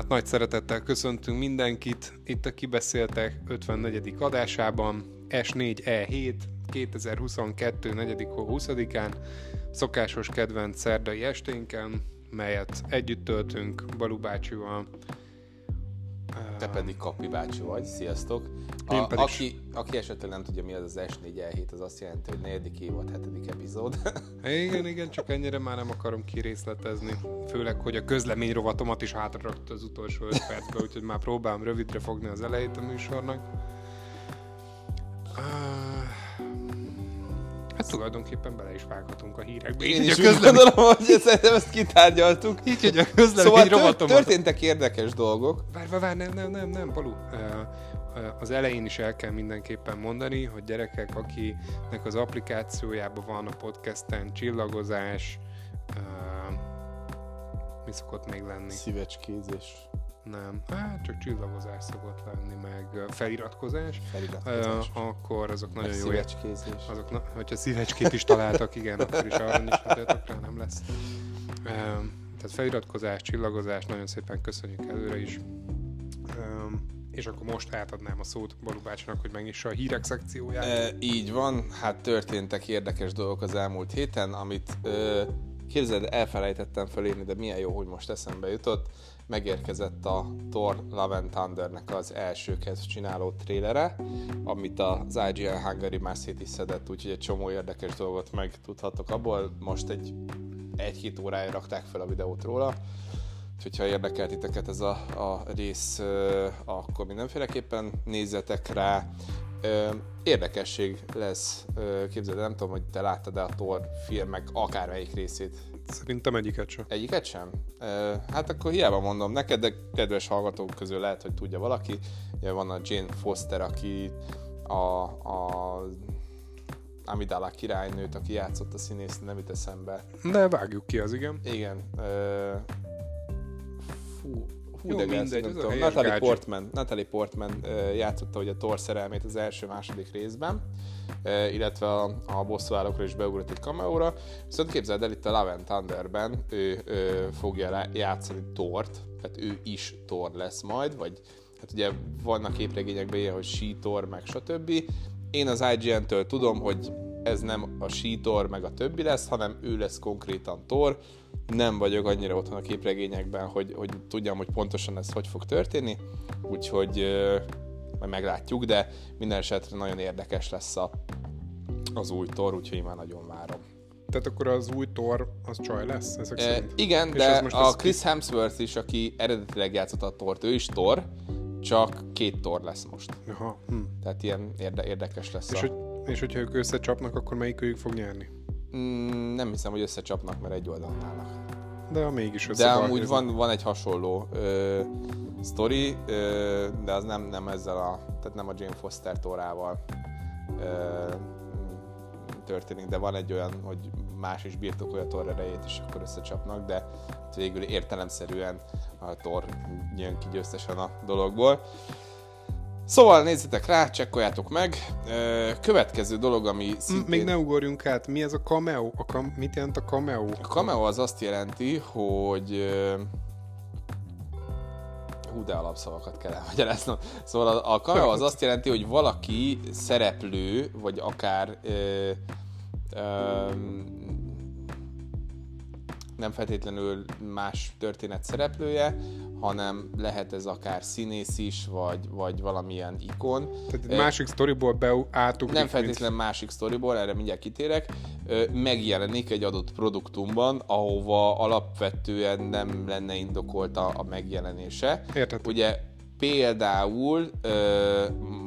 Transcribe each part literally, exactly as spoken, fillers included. Tehát nagy szeretettel köszöntünk mindenkit itt a Kibeszéltek ötvennegyedik adásában, es négy e hét kétezer-huszonkettő negyedike-huszadikán, szokásos kedvenc szerdai esténken, melyet együtt töltünk Balú bácsival. Te pedig Kapi bácsi vagy, sziasztok! A, aki, aki esetleg nem tudja, mi az az es négy e hét, az azt jelenti, hogy negyedik évad, hetedik epizód. Igen, igen, csak ennyire már nem akarom kirészletezni. Főleg, hogy a közlemény rovatomat is hátrarakta az utolsó öt percbe, úgyhogy már próbálom rövidre fogni az elejét a műsornak. Hát tulajdonképpen bele is vághatunk a hírekbe. Én, Én is közlemény... gondolom, hogy szerintem ezt kitárgyaltuk. Így, hogy a közlemény szóval rovatomat... történtek érdekes dolgok. Várj, várj, nem, nem, nem, nem, Balú. Az elején is el kell mindenképpen mondani, hogy gyerekek, akinek az applikációjában van a podcasten csillagozás, uh, mi szokott még lenni? Szívecskézés. Nem, hát csak csillagozás szokott lenni, meg feliratkozás, feliratkozás. Uh, akkor azok nagyon jó szívecskézés. Azok, na, hogyha szívecskét is találtak, igen, akkor is arra is adjátok rá, nem lesz. Uh, tehát feliratkozás, csillagozás, nagyon szépen köszönjük előre is. Uh, És akkor most átadnám a szót Balú bácsinak, hogy megnyissa a hírek szekcióját. E, így van, hát történtek érdekes dolgok az elmúlt héten, amit ö, képzeld, elfelejtettem felírni, de milyen jó, hogy most eszembe jutott. Megérkezett a Thor Love and Thundernek az első kezd csináló trélere, amit az i gé en Hungary már szét is szedett, úgyhogy egy csomó érdekes dolgot megtudhatok abból. Most egy, egy-két órája rakták fel a videót róla. Úgyhogy ha érdekel titeket ez a, a rész, ö, akkor mindenféleképpen nézzetek rá. Ö, érdekesség lesz, ö, képzeld, nem tudom, hogy te láttad-e a Thor filmek akármelyik részét. Szerintem egyiket sem. Egyiket sem? Ö, hát akkor hiába mondom neked, de kedves hallgatók közül lehet, hogy tudja valaki. Ugye van a Jane Foster, aki a... a Amidala királynőt, aki játszott a színészt, nem jut eszembe. De vágjuk ki az, igen. Igen. Ö, Hú, hú, jó, de mindegy, ez a Natalie Portman, Natalie Portman uh, játszotta ugye a Thor szerelmét az első-második részben, uh, illetve a, a bosszúállókra is beugrott egy cameóra, viszont képzeld el, itt a Love and Thunderben ő uh, fogja játszani Thort, tehát ő is Thor lesz majd, vagy hát ugye vannak képregényekben ilyen, hogy She-Thor, meg stb. Én az i gé en-től tudom, hogy ez nem a She-Thor, meg a többi lesz, hanem ő lesz konkrétan Thor. Nem vagyok annyira otthon a képregényekben, hogy, hogy tudjam, hogy pontosan ez hogy fog történni, úgyhogy euh, majd meglátjuk, de minden esetre nagyon érdekes lesz a, az új Thor, úgyhogy én már nagyon várom. Tehát akkor az új Thor, az csaj lesz ezek e, szerint? Igen, és de most a Chris Hemsworth is, aki eredetileg játszott a Thort, ő is Thor, csak két Thor lesz most. Aha. Hm. Tehát ilyen érde- érdekes lesz. És, a... hogy, és hogyha ők összecsapnak, akkor melyikőjük fog nyerni? Mm, nem hiszem, hogy összecsapnak, mert egy oldalon állnak. De mégis összecsapnak. De amúgy van, van egy hasonló ö, sztori, ö, de az nem, nem ezzel a, tehát nem a Jane Foster Thorával ö, történik, de van egy olyan, hogy más is birtokolja Thor erejét, és akkor összecsapnak, de végül értelemszerűen a Thor jön ki győztesen a dologból. Szóval nézzétek rá, csekkoljátok meg. Következő dolog, ami szintén... Még ne ugorjunk át, mi ez a cameo? A kam... Mit jelent a cameo? A cameo az azt jelenti, hogy... Hú, de alapszavakat kell elmagyaráznom. Szóval a, a cameo az azt jelenti, hogy valaki szereplő, vagy akár... Ö, ö, nem feltétlenül más történet szereplője, hanem lehet ez akár színész is, vagy, vagy valamilyen ikon. Tehát egy másik sztoriból beálltuk. Nem feltétlenül másik sztoriból, erre mindjárt kitérek. Megjelenik egy adott produktumban, ahova alapvetően nem lenne indokolt a, a megjelenése. Érted. Ugye például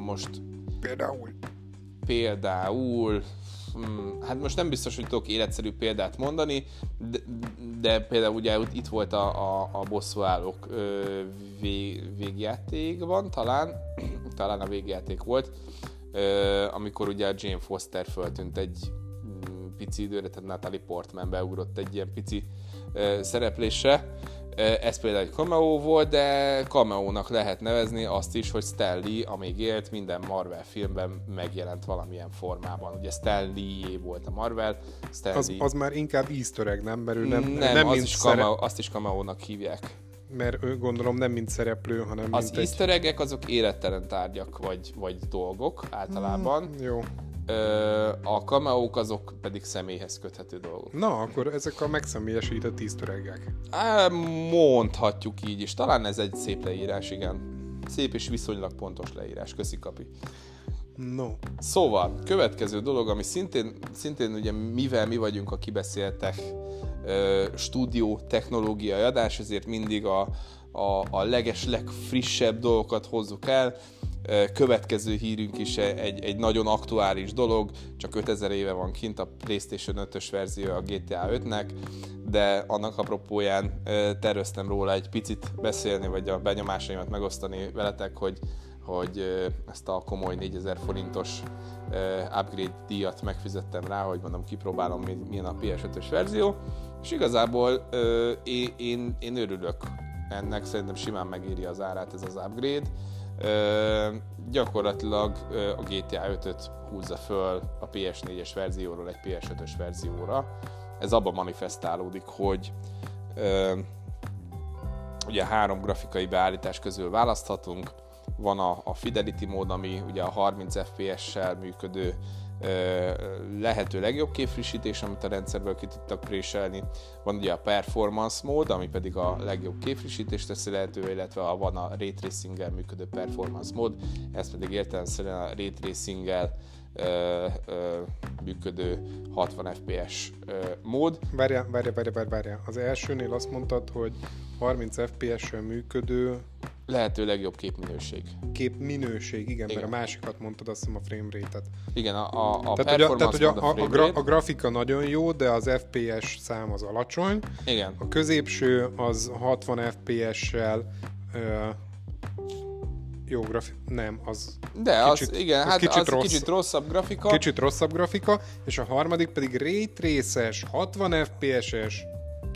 most... Például. Például... Hát most nem biztos, hogy tudok életszerű példát mondani, de, de például ugye itt volt a, a, a bosszúállók vég, végjátékban, talán, talán a végjáték volt, ö, amikor ugye a Jane Foster föltűnt egy pici időre, tehát Natalie Portman beugrott egy ilyen pici ö, szereplésre. Ez például egy cameo volt, de cameónak lehet nevezni azt is, hogy Stan Lee, amíg élt, minden Marvel filmben megjelent valamilyen formában. Ugye Stan Lee volt a Marvel. Stan az, Lee... az már inkább easter egg, nem? Mert ő nem, nem, nem az is szerep... cameo, azt is cameónak hívják. mert ő gondolom nem mint szereplő, hanem az mint easter egg-ek azok élettelen tárgyak vagy, vagy dolgok általában. Hmm, jó. Ö, a cameók azok pedig személyhez köthető dolgok. Na, akkor ezek a megszemélyesített easter egg-ek. Á, mondhatjuk így is. Talán ez egy szép leírás, igen. Szép és viszonylag pontos leírás. Köszi, Kapi. No. Szóval, következő dolog, ami szintén, szintén ugye mivel mi vagyunk a kibeszéltek ö, stúdió technológiai adás, ezért mindig a, a, a leges, legfrissebb dolgokat hozzuk el. Ö, következő hírünk is egy, egy nagyon aktuális dolog, csak ötezer éve van kint a PlayStation ötös verzió a G T A ötnek, de annak apropóján terveztem róla egy picit beszélni, vagy a benyomásaimat megosztani veletek, hogy hogy ezt a komoly négyezer forintos upgrade díjat megfizettem rá, hogy mondom, kipróbálom, milyen a P S ötös verzió, és igazából én, én, én örülök ennek, szerintem simán megéri az árát ez az upgrade. Gyakorlatilag a G T A ötöt húzza föl a P S négyes verzióról egy P S ötös verzióra. Ez abban manifestálódik, hogy ugye három grafikai beállítás közül választhatunk. Van a, a Fidelity mód, ami ugye a harminc F P S-sel működő ö, lehető legjobb képfrissítés, amit a rendszerből ki tudtak préselni. Van ugye a Performance mód, ami pedig a legjobb képfrissítést teszi lehetővé, illetve a, van a Ray Tracing-gel működő Performance mód, ez pedig értelemszerűen a Ray Tracing-gel ö, ö, működő hatvan F P S ö, mód. Várjál, várjál, várjál, várjál. Az elsőnél azt mondtad, hogy harminc F P S-sel működő lehető legjobb képminőség. Képminőség, igen, igen, mert a másikat mondtad, azt hiszem a frame rate-et. Igen, a, a, a tehát, performance tehát, a, a, a, gra, a grafika nagyon jó, de az F P S szám az alacsony. Igen. A középső az hatvan F P S-sel ö, jó grafika, nem, az de kicsit, az, igen, az hát kicsit, az rossz, kicsit rosszabb grafika. Kicsit rosszabb grafika, és a harmadik pedig ray traces, hatvan F P S-es.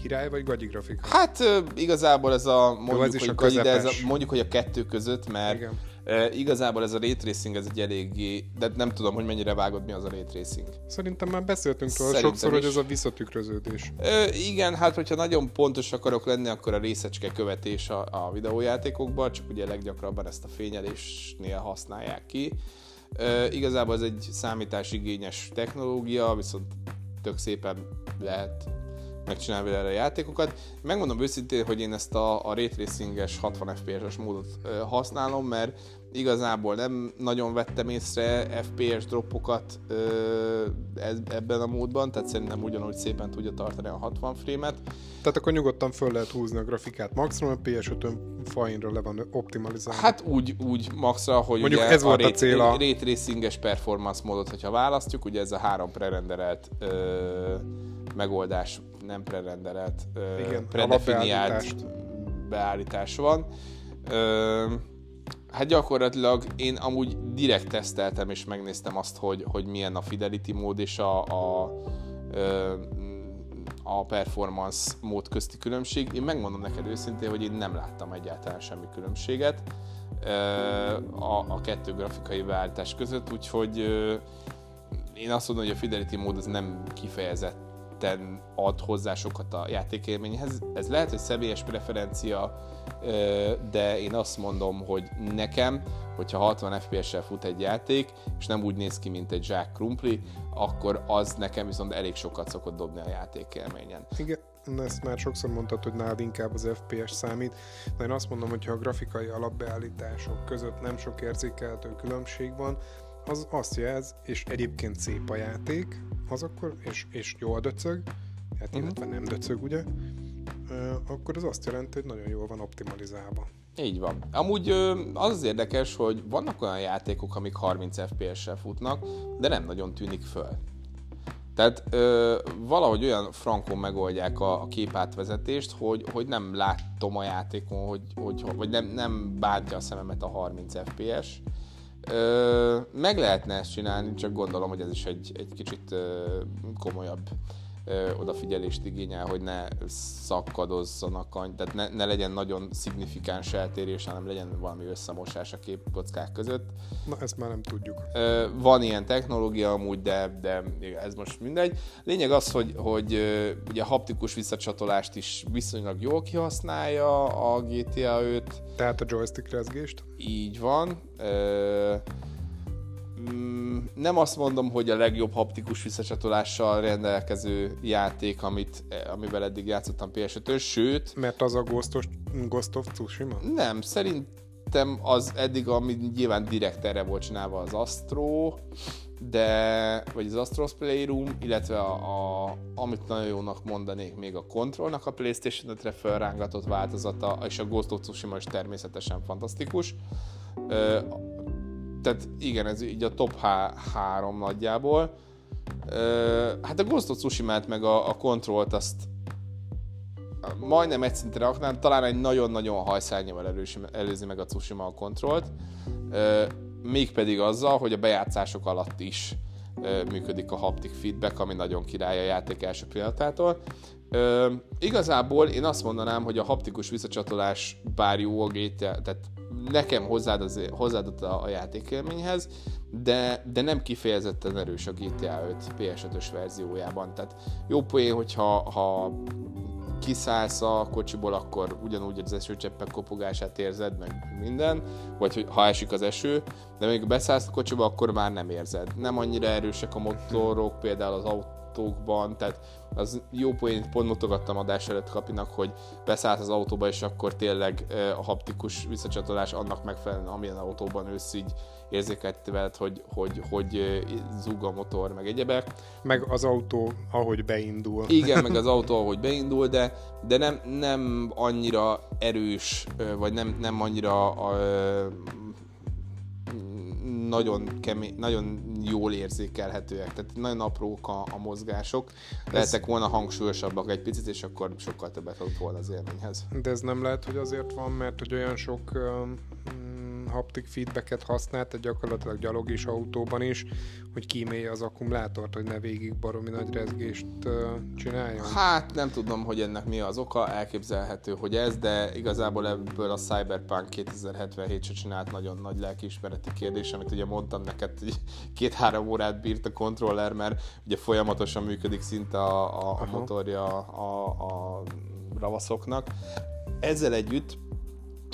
Király vagy gagyi grafika? Hát igazából ez a, mondjuk, jó, ez hogy, a gagyi, de ez a, mondjuk hogy a kettő között, mert e, igazából ez a ray tracing ez egy eléggé, de nem tudom, hogy mennyire vágod, mi az a ray tracing. Szerintem már beszéltünk róla sokszor, is. Hogy ez a visszatükröződés. E, igen, hát hogyha nagyon pontos akarok lenni, akkor a részecske követés a, a videójátékokban, csak ugye leggyakrabban ezt a fényelésnél használják ki. E, igazából ez egy számításigényes technológia, viszont tök szépen lehet megcsinálni vele a játékokat. Megmondom őszintén, hogy én ezt a, a Ray Tracing-es hatvan F P S-es módot ö, használom, mert igazából nem nagyon vettem észre F P S droppokat ö, ebben a módban, tehát szerintem ugyanúgy szépen tudja tartani a hatvan frame-et. Tehát akkor nyugodtan föl lehet húzni a grafikát maxra, a P S ötön fainra le van optimalizálva. Hát úgy, úgy maxra, hogy mondjuk ugye ez volt a, a, a... Ray Tracing-es performance módot, hogyha választjuk, ugye ez a három prerenderelt ö, megoldás, nem prerenderelt, ö, predefiniált beállítás van. Ö, hát gyakorlatilag én amúgy direkt teszteltem és megnéztem azt, hogy, hogy milyen a Fidelity mód és a, a, ö, a performance mód közti különbség. Én megmondom neked őszintén, hogy én nem láttam egyáltalán semmi különbséget ö, a, a kettő grafikai beállítás között, úgyhogy ö, én azt mondom, hogy a Fidelity mód az nem kifejezett ad hozzá sokat a játékélményhez. Ez lehet, hogy személyes preferencia, de én azt mondom, hogy nekem, hogyha hatvan F P S-sel fut egy játék, és nem úgy néz ki, mint egy zsák krumpli, akkor az nekem viszont elég sokat szokott dobni a játékélményen. Igen, ezt már sokszor mondtad, hogy nálad inkább az F P S számít, de én azt mondom, hogyha a grafikai alapbeállítások között nem sok érzékelhető különbség van, az azt jelz, és egyébként szép a játék, az akkor, és, és jól döcög, hát uh-huh. illetve nem döcög, ugye, akkor az azt jelenti, hogy nagyon jól van optimalizálva. Így van. Amúgy az az érdekes, hogy vannak olyan játékok, amik harminc F P S-sel futnak, de nem nagyon tűnik föl. Tehát ö, valahogy olyan frankon megoldják a, a képátvezetést, hogy, hogy nem látom a játékon, hogy, hogy, vagy nem, nem bántja a szememet a harminc F P S. Ö, meg lehetne ezt csinálni, csak gondolom, hogy ez is egy, egy kicsit ö, komolyabb ö, odafigyelést igényel, hogy ne szakkadozzanak, tehát ne, ne legyen nagyon szignifikáns eltérés, hanem legyen valami összemosás a képkockák között. Na, ezt már nem tudjuk. Ö, van ilyen technológia amúgy, de, de ez most mindegy. Lényeg az, hogy, hogy ö, ugye a haptikus visszacsatolást is viszonylag jól kihasználja a G T A öt. Tehát a joystick rezgést? Így van. Ö, Nem azt mondom, hogy a legjobb haptikus visszacsatolással rendelkező játék, amit, amivel eddig játszottam P S ötön, sőt... Mert az a Ghost of Tsushima? Nem, szerintem az eddig, ami nyilván direkt erre volt csinálva, az Astro, de, vagy az Astro's Playroom, illetve a, a, amit nagyon jónak mondanék, még a Controlnak a PlayStation ötre felrángatott változata, és a Ghost of Tsushima is természetesen fantasztikus. Ö, Tehát igen, ez így a top három nagyjából. Hát a Ghost of Tsushima-t meg a, a Control-t azt majdnem egy szintre raknám, talán egy nagyon-nagyon hajszárnyával előzi meg a Tsushima a Control-t, mégpedig azzal, hogy a bejátszások alatt is működik a haptic feedback, ami nagyon király a játék első pillanatától. Igazából én azt mondanám, hogy a haptikus visszacsatolás bár jó a G T A, tehát nekem hozzáadott a, a játékélményhez, de, de nem kifejezetten erős a G T A öt P S ötös verziójában. Tehát jó poén, hogyha ha kiszállsz a kocsiból, akkor ugyanúgy az esőcseppek kopogását érzed, meg minden, vagy hogy, ha esik az eső, de még beszállsz a kocsiba, akkor már nem érzed. Nem annyira erősek a motorok, például az autó, tehát az jó poént pont mutogattam adás előtt Kapinak, hogy beszállsz az autóba, és akkor tényleg a haptikus visszacsatolás annak megfelelően, amilyen autóban ősz, így érzékelteti veled, hogy, hogy, hogy zúg a motor, meg egyebek. Meg az autó, ahogy beindul. Igen, meg az autó, ahogy beindul, de, de nem, nem annyira erős, vagy nem, nem annyira... A, Nagyon, kemény, nagyon jól érzékelhetőek, tehát nagyon aprók a, a mozgások, lehetek volna hangsúlyosabbak egy picit, és akkor sokkal többet adott volna az élményhez. De ez nem lehet, hogy azért van, mert hogy olyan sok um, haptic feedbacket használt, tehát gyakorlatilag gyalog és autóban is, hogy kímélje az akkumulátort, hogy ne végig baromi nagy rezgést uh, csináljon. Hát nem tudom, hogy ennek mi az oka, elképzelhető, hogy ez, de igazából ebből a Cyberpunk kétezer-hetvenhét se csinált nagyon nagy lelkiismereti kérdés, amit ugye mondtam neked, hogy két-három órát bírt a kontroller, mert ugye folyamatosan működik szinte a, a, a motorja a, a ravaszoknak. Ezzel együtt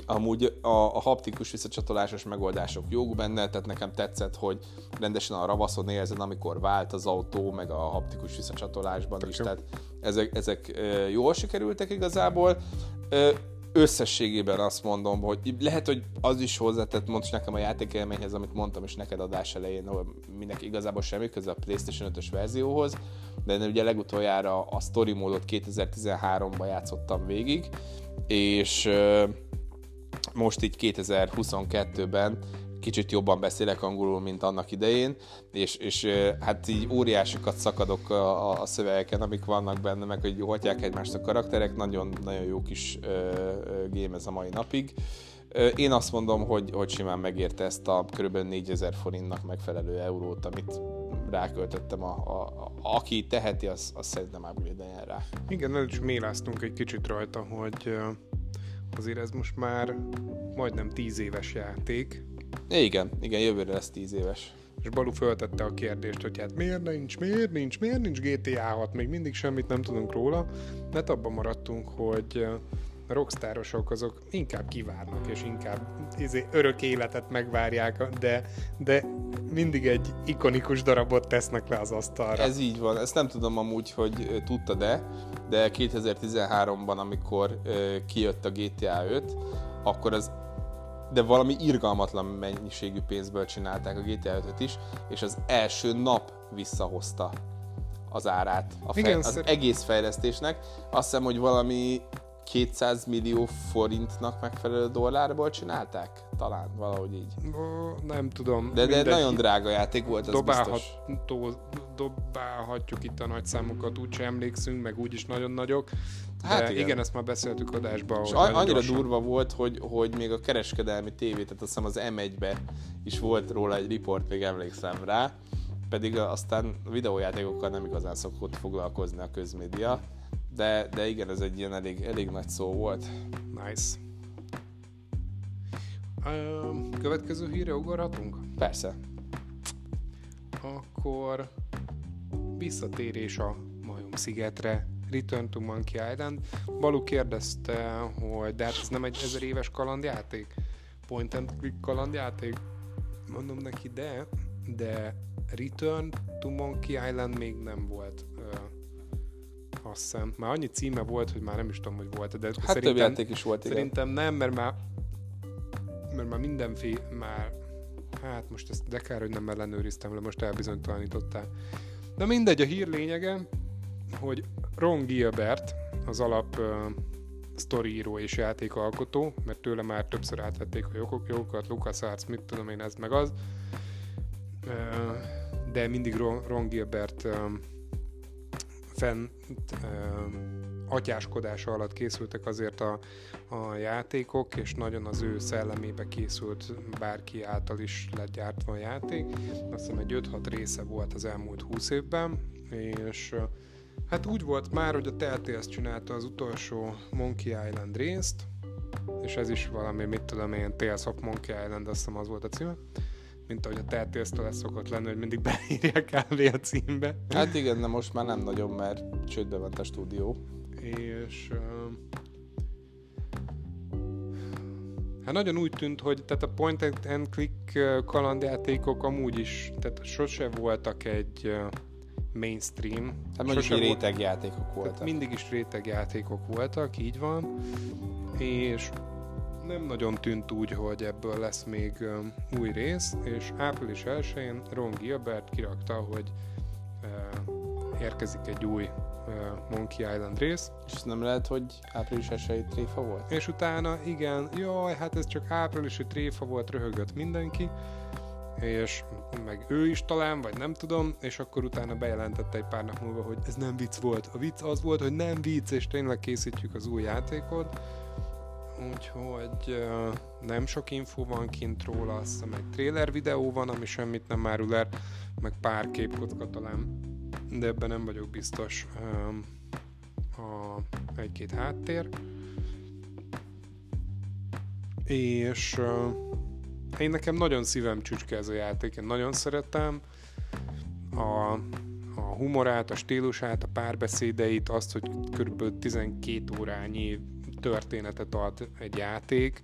amúgy a, a haptikus visszacsatolásos megoldások jók benne, tehát nekem tetszett, hogy rendesen a ravaszon érzed, amikor vált az autó, meg a haptikus visszacsatolásban is, tehát ezek, ezek jól sikerültek igazából. Összességében azt mondom, hogy lehet, hogy az is hozzátett, mondsz nekem a játékélményhez, amit mondtam is neked adás elején, hogy minek igazából semmi köze a PlayStation ötös verzióhoz, de ugye legutoljára a story módot kétezer-tizenháromban játszottam végig, és most így kétezer-huszonkettőben kicsit jobban beszélek angolul, mint annak idején, és, és hát így óriásokat szakadok a, a, a szövegeken, amik vannak benne, meg hogy hatják egymást a karakterek, nagyon, nagyon jó kis ö, ö, game ez a mai napig. Én azt mondom, hogy, hogy simán megérte ezt a kb. négyezer forintnak megfelelő eurót, amit ráköltöttem, a, a, a, aki teheti, az, az szerintem már bűnjen rá. Igen, el is méláztunk egy kicsit rajta, hogy azért ez most már majdnem tíz éves játék. Igen, igen, jövőre lesz tíz éves. És Balú föltette a kérdést, hogy hát miért nincs, miért nincs, miért nincs G T A hat, még mindig semmit nem tudunk róla, de abban maradtunk, hogy a rockstarosok azok inkább kivárnak, és inkább izé, örök életet megvárják, de, de mindig egy ikonikus darabot tesznek le az asztalra. Ez így van, ezt nem tudom amúgy, hogy tudta, de, de kétezer-tizenháromban, amikor kijött a G T A öt, akkor az de valami irgalmatlan mennyiségű pénzből csinálták a G T A ötöt is, és az első nap visszahozta az árát a fej, igen, az szerint... egész fejlesztésnek. Azt hiszem, hogy valami kétszáz millió forintnak megfelelő dollárból csinálták? Talán, valahogy így. Nem tudom. De, de nagyon drága játék volt, az biztos. Dobálhatjuk itt a nagy számokat, úgyse emlékszünk, meg úgyis nagyon nagyok. Hát igen. igen, ezt már beszéltük adásban. És annyira gyorsan. Durva volt, hogy, hogy még a kereskedelmi tévé, tehát azt hiszem az M egyben is volt róla egy riport, még emlékszem rá. pedig aztán videójátékokkal nem igazán szokott foglalkozni a közmédia, de, de igen, ez egy ilyen elég, elég nagy szó volt. Nice. Uh, következő hírre ugorhatunk? Persze. Akkor visszatérés a Majom-szigetre, Return to Monkey Island. Balú kérdezte, hogy de hát ez nem egy ezer éves kalandjáték? Point and click kalandjáték? Mondom neki, de, de Return to Monkey Island még nem volt. Uh, azt hiszem. Már annyi címe volt, hogy már nem is tudom, hogy volt. De hát szerintem, több játék is volt, szerintem igen. Nem, mert már, mert már mindenféle, már hát most ezt de kár, hogy nem ellenőriztem, de most elbizonytalanítottál. De mindegy, a hír lényege, hogy Ron Gilbert, az alap uh, sztoriíró és játékalkotó, mert tőle már többször átvették a jogok, jogokat, Lucas Arts, mit tudom én, ez meg az, uh, de mindig Ron, Ron Gilbert uh, fent uh, atyáskodása alatt készültek azért a, a játékok, és nagyon az ő szellemébe készült, bárki által is lett gyártva a játék. Azt hiszem egy öt-hat része volt az elmúlt húsz évben, és hát úgy volt már, hogy a Telltale csinálta az utolsó Monkey Island részt, és ez is valami, mit tudom én, Tales of Monkey Island, azt hiszem az volt a címe, mint ahogy a Telltale-től ez szokott lenni, hogy mindig beírják kávé a címbe. Hát igen, de most már nem nagyon, mert csődbe ment a stúdió. És hát nagyon úgy tűnt, hogy tehát a point and click kalandjátékok amúgy is, tehát sose voltak egy mainstream. Hát mondjuk sose rétegjátékok voltak. voltak. Mindig is rétegjátékok voltak, így van. És nem nagyon tűnt úgy, hogy ebből lesz még új rész, és április elsején Ron Gilbert kirakta, hogy érkezik egy új Monkey Island rész. És nem lehet, hogy április elsején tréfa volt? És utána, igen, jaj, hát ez csak áprilisi tréfa volt, röhögött mindenki, és meg ő is talán, vagy nem tudom, és akkor utána bejelentette egy pár nap múlva, hogy ez nem vicc volt. A vicc az volt, hogy nem vicc, és tényleg készítjük az új játékot. Úgyhogy nem sok infó van kint róla, azt hiszem egy trailer videó van, ami semmit nem árul el, meg pár képkocka talán, de ebben nem vagyok biztos, a egy-két háttér. És én nekem nagyon szívem csücske ez a játék, én nagyon szeretem a, a humorát, a stílusát, a párbeszédeit, azt, hogy körülbelül tizenkét órányi történetet ad egy játék,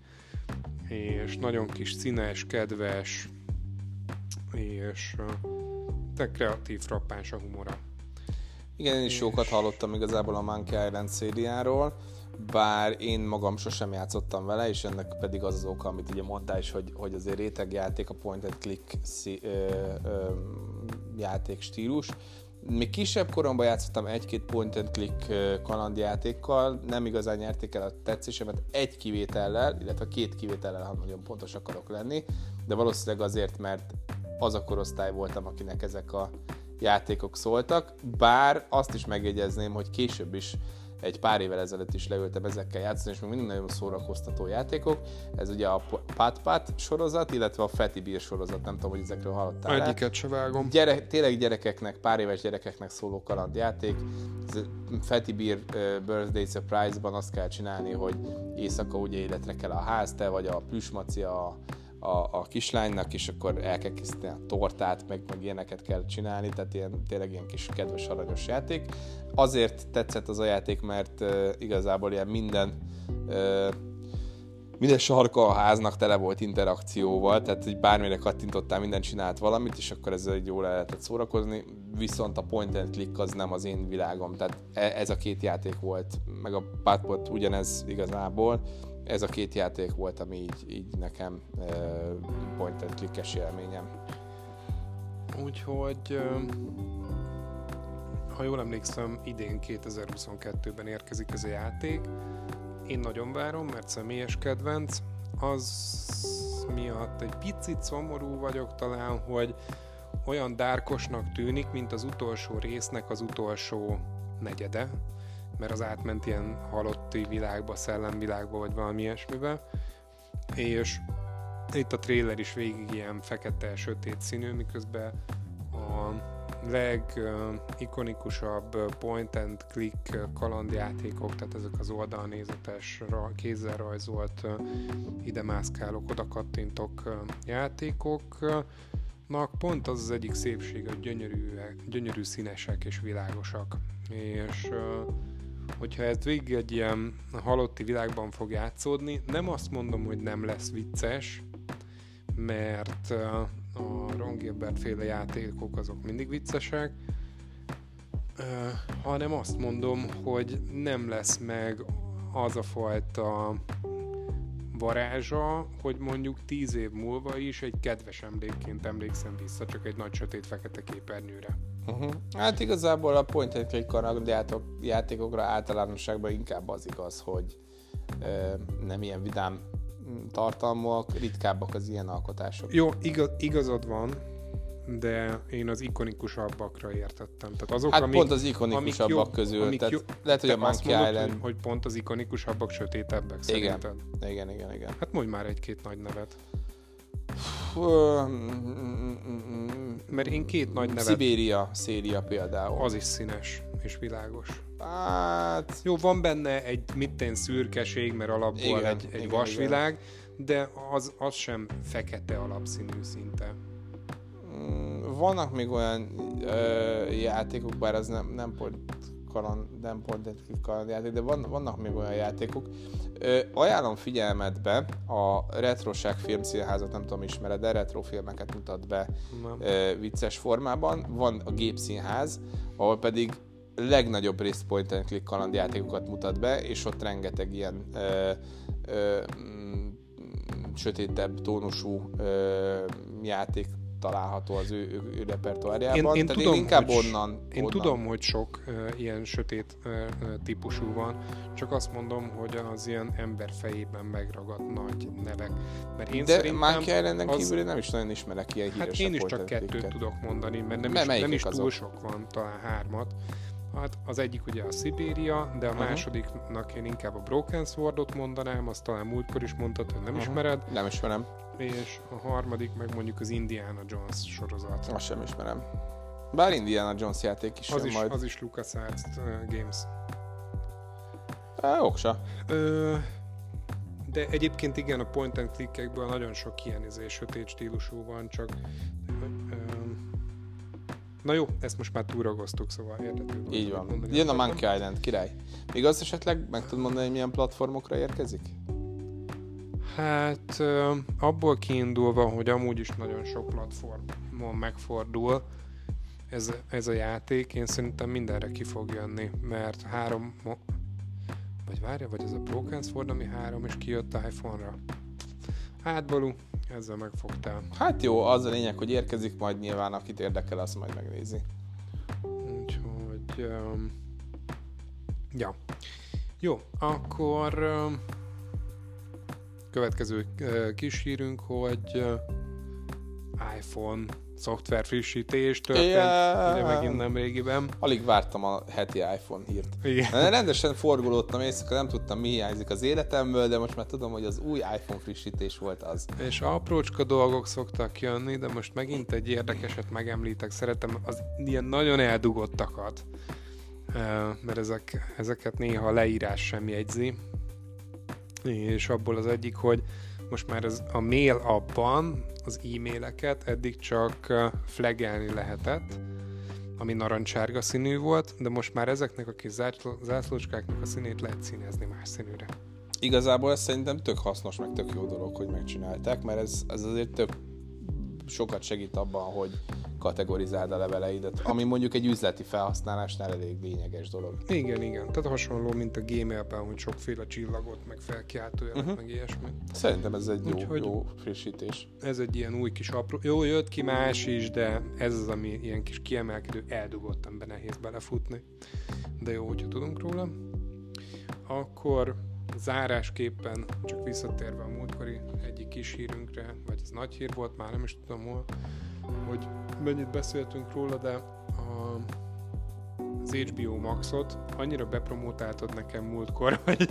és nagyon kis színes, kedves, és de kreatív, frappáns a humora. Igen, én is és... sokat hallottam igazából a Monkey Island szériáról, bár én magam sosem játszottam vele, és ennek pedig az az oka, amit ugye mondtál is, hogy, hogy azért rétegjáték, a point and click szí- ö, ö, játék stílus. Még kisebb koromban játszottam egy-két point and click kalandjátékkal, nem igazán nyerték el a tetszésemet egy kivétellel, illetve két kivétellel, ha nagyon pontos akarok lenni, de valószínűleg azért, mert az a korosztály voltam, akinek ezek a játékok szóltak, bár azt is megjegyezném, hogy később is, egy pár évvel ezelőtt is leültem ezekkel játszani, és még mindig nagyon szórakoztató játékok. Ez ugye a Putt Putt sorozat, illetve a Freddi Fish sorozat, nem tudom, hogy ezekről hallottál. Egyiket se vágom. Gyere, tényleg gyerekeknek, pár éves gyerekeknek szóló kalandjáték. Freddi Fish uh, Birthday Surprise-ban azt kell csinálni, hogy éjszaka ugye életre kell a ház, te vagy a plüsmaci a A, a kislánynak, és akkor el kell készíteni a tortát, meg, meg ilyeneket kell csinálni, tehát ilyen, tényleg ilyen kis kedves, aranyos játék. Azért tetszett az a játék, mert uh, igazából ilyen minden uh, minden sarka a háznak tele volt interakcióval, tehát hogy bármire kattintottál, minden csinált valamit, és akkor ezzel jól el lehetett szórakozni, viszont a point and click az nem az én világom, tehát ez a két játék volt, meg a Putt Putt ugyanez igazából, ez a két játék volt, ami így, így nekem uh, point and click-es élményem. Úgyhogy, uh, ha jól emlékszem, idén kétezer-huszonkettőben érkezik ez a játék. Én nagyon várom, mert személyes kedvenc. Az miatt egy picit szomorú vagyok talán, hogy olyan dárkosnak tűnik, mint az utolsó résznek az utolsó negyede, mert az átment ilyen halotti világba, szellemvilágba, vagy valami ilyesmibe. És itt a trailer is végig ilyen fekete, sötét színű, miközben a legikonikusabb point and click kalandjátékok, tehát ezek az oldalnézetes, kézzel rajzolt, ide mászkálok, oda kattintok játékoknak, pont az az egyik szépség, hogy gyönyörűek, gyönyörű színesek és világosak. És hogyha ez végig egy ilyen halotti világban fog játszódni, nem azt mondom, hogy nem lesz vicces, mert a Ron Gilbert féle játékok azok mindig viccesek, hanem azt mondom, hogy nem lesz meg az a fajta varázsa, hogy mondjuk tíz év múlva is egy kedves emlékként emlékszem vissza, csak egy nagy sötét fekete képernyőre. Uh-huh. Hát igazából a point and click kalandjátok játékokra általánosságban inkább az igaz, hogy ö, nem ilyen vidám tartalmak, ritkábbak az ilyen alkotások. Jó, igaz, igazad van, de én az ikonikusabbakra értettem. Tehát azok, hát amik, pont az ikonikusabbak amik jobb, közül. Amik tehát jobb, lehet, hogy a Monkey Island... Hogy pont az ikonikusabbak sötétebbek, szerinted? Igen, igen, igen, igen. Hát mondj már egy-két nagy nevet. Mert én két nagy nevet... Szibéria, Széria például. Az is színes és világos. Hát... Jó, van benne egy mitten szürkeség, mert alapból igen, egy, egy igen, vasvilág, igen. De az, az sem fekete alapszínű szinte. Vannak még olyan ö, játékok, bár az nem, nem pont kaland, nem pont egy kalandjáték, de van, vannak még olyan játékok. Ö, ajánlom figyelmetbe a Retroság filmszínházat, nem tudom ismered, de retrofilmeket mutat be ö, vicces formában. Van a Gépszínház, ahol pedig legnagyobb részt point and click kalandjátékokat mutat be, és ott rengeteg ilyen ö, ö, sötétebb tónusú ö, játék található az ő, ő, ő repertoárjában. Én, én, tudom, én inkább hogy, onnan... Én onnan. tudom, hogy sok uh, ilyen sötét uh, típusú van, csak azt mondom, hogy az ilyen ember fejében megragadt nagy nevek. Mert én de Monkey Island-en az... kívül nem is nagyon ismerek ilyen híresebb. Hát én is csak kettőt tiket. tudok mondani, mert nem mert is, nem is túl azok? Sok van, talán hármat. Hát az egyik ugye a Szibéria, de a uh-huh. másodiknak én inkább a Broken Swordot mondanám, azt talán múltkor is mondtad, hogy nem uh-huh. ismered. Nem ismerem. És a harmadik meg mondjuk az Indiana Jones sorozat. Azt sem ismerem. Bár Indiana Jones játék is az is, majd. Az is Lucas Arts uh, Games. Á, oksa. Ö, de egyébként igen, a point and click-ekből nagyon sok ilyen izé, sötét stílusú van, csak... Ö, na jó, ezt most már túragoztuk, szóval érdekül. Így van. Mondani, jön a Monkey Island, király. Még azt esetleg meg tudod mondani, hogy milyen platformokra érkezik? Hát abból kiindulva, hogy amúgy is nagyon sok platformon megfordul ez, ez a játék, én szerintem mindenre ki fog jönni, mert három... Vagy várja, vagy ez a Broken Sword, ami három, és kijött iPhone-ra. Hát Balú, ezzel megfogtál. Hát jó, az a lényeg, hogy érkezik, majd nyilván akit érdekel, azt majd megnézi. Úgyhogy... Um, ja. Jó, akkor... Um, következő uh, kis hírünk, hogy uh, iPhone szoftverfrissítés történt, yeah. Ugye megint nem régiben. Alig vártam a heti iPhone hírt. Igen. Rendesen forgolódtam éjszaka, nem tudtam, mi hiányzik az életemből, de most már tudom, hogy az új iPhone frissítés volt az. És aprócska dolgok szoktak jönni, de most megint egy érdekeset megemlítek. Szeretem az ilyen nagyon eldugottakat, uh, mert ezek, ezeket néha a leírás sem jegyzi. És abból az egyik, hogy most már ez a mail appban az e-maileket eddig csak flagelni lehetett, ami narancsárga színű volt, de most már ezeknek a kis zászlócskáknak a színét lehet színezni más színűre. Igazából ez szerintem tök hasznos, meg tök jó dolog, hogy megcsinálták, mert ez, ez azért tök sokat segít abban, hogy kategorizáld a leveleidet, ami mondjuk egy üzleti felhasználásnál elég lényeges dolog. Igen, igen. Tehát hasonló, mint a Gmailben, hogy sokféle csillagot, meg felkiáltójelet, uh-huh. meg ilyesmi. Szerintem ez egy jó, jó frissítés. Ez egy ilyen új kis apró... Jó, jött ki más is, de ez az, ami ilyen kis kiemelkedő, eldugottan be nehéz belefutni. De jó, hogyha tudunk róla. Akkor zárásképpen, csak visszatérve a múltkori egyik kis hírünkre, vagy ez nagy hír volt, már nem is tudom hol, hogy mennyit beszéltünk róla, de a az há bé o Maxot annyira bepromotáltad nekem múltkor, hogy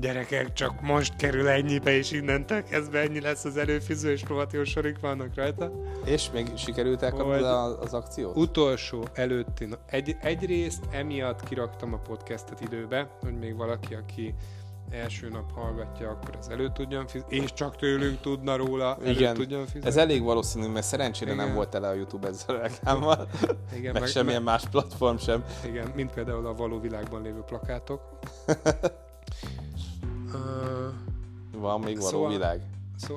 gyerekek, csak most kerül ennyibe, és innentől kezdve ennyi lesz az előfiző, és rovatjós sorik vannak rajta. És még sikerült elkapni az, az akciót? Utolsó előtti. Egy, egyrészt emiatt kiraktam a podcastet időbe, hogy még valaki, aki első nap hallgatja, akkor az elő tudjon fizetni, és csak tőlünk tudna róla, elő igen, tudjon fizetni. Ez elég valószínű, mert szerencsére igen, nem volt tele a YouTube ezzel reklámmal, meg, meg semmilyen meg... más platform sem. Igen, mint például a való világban lévő plakátok. uh, Van még való szóval, világ. Szó,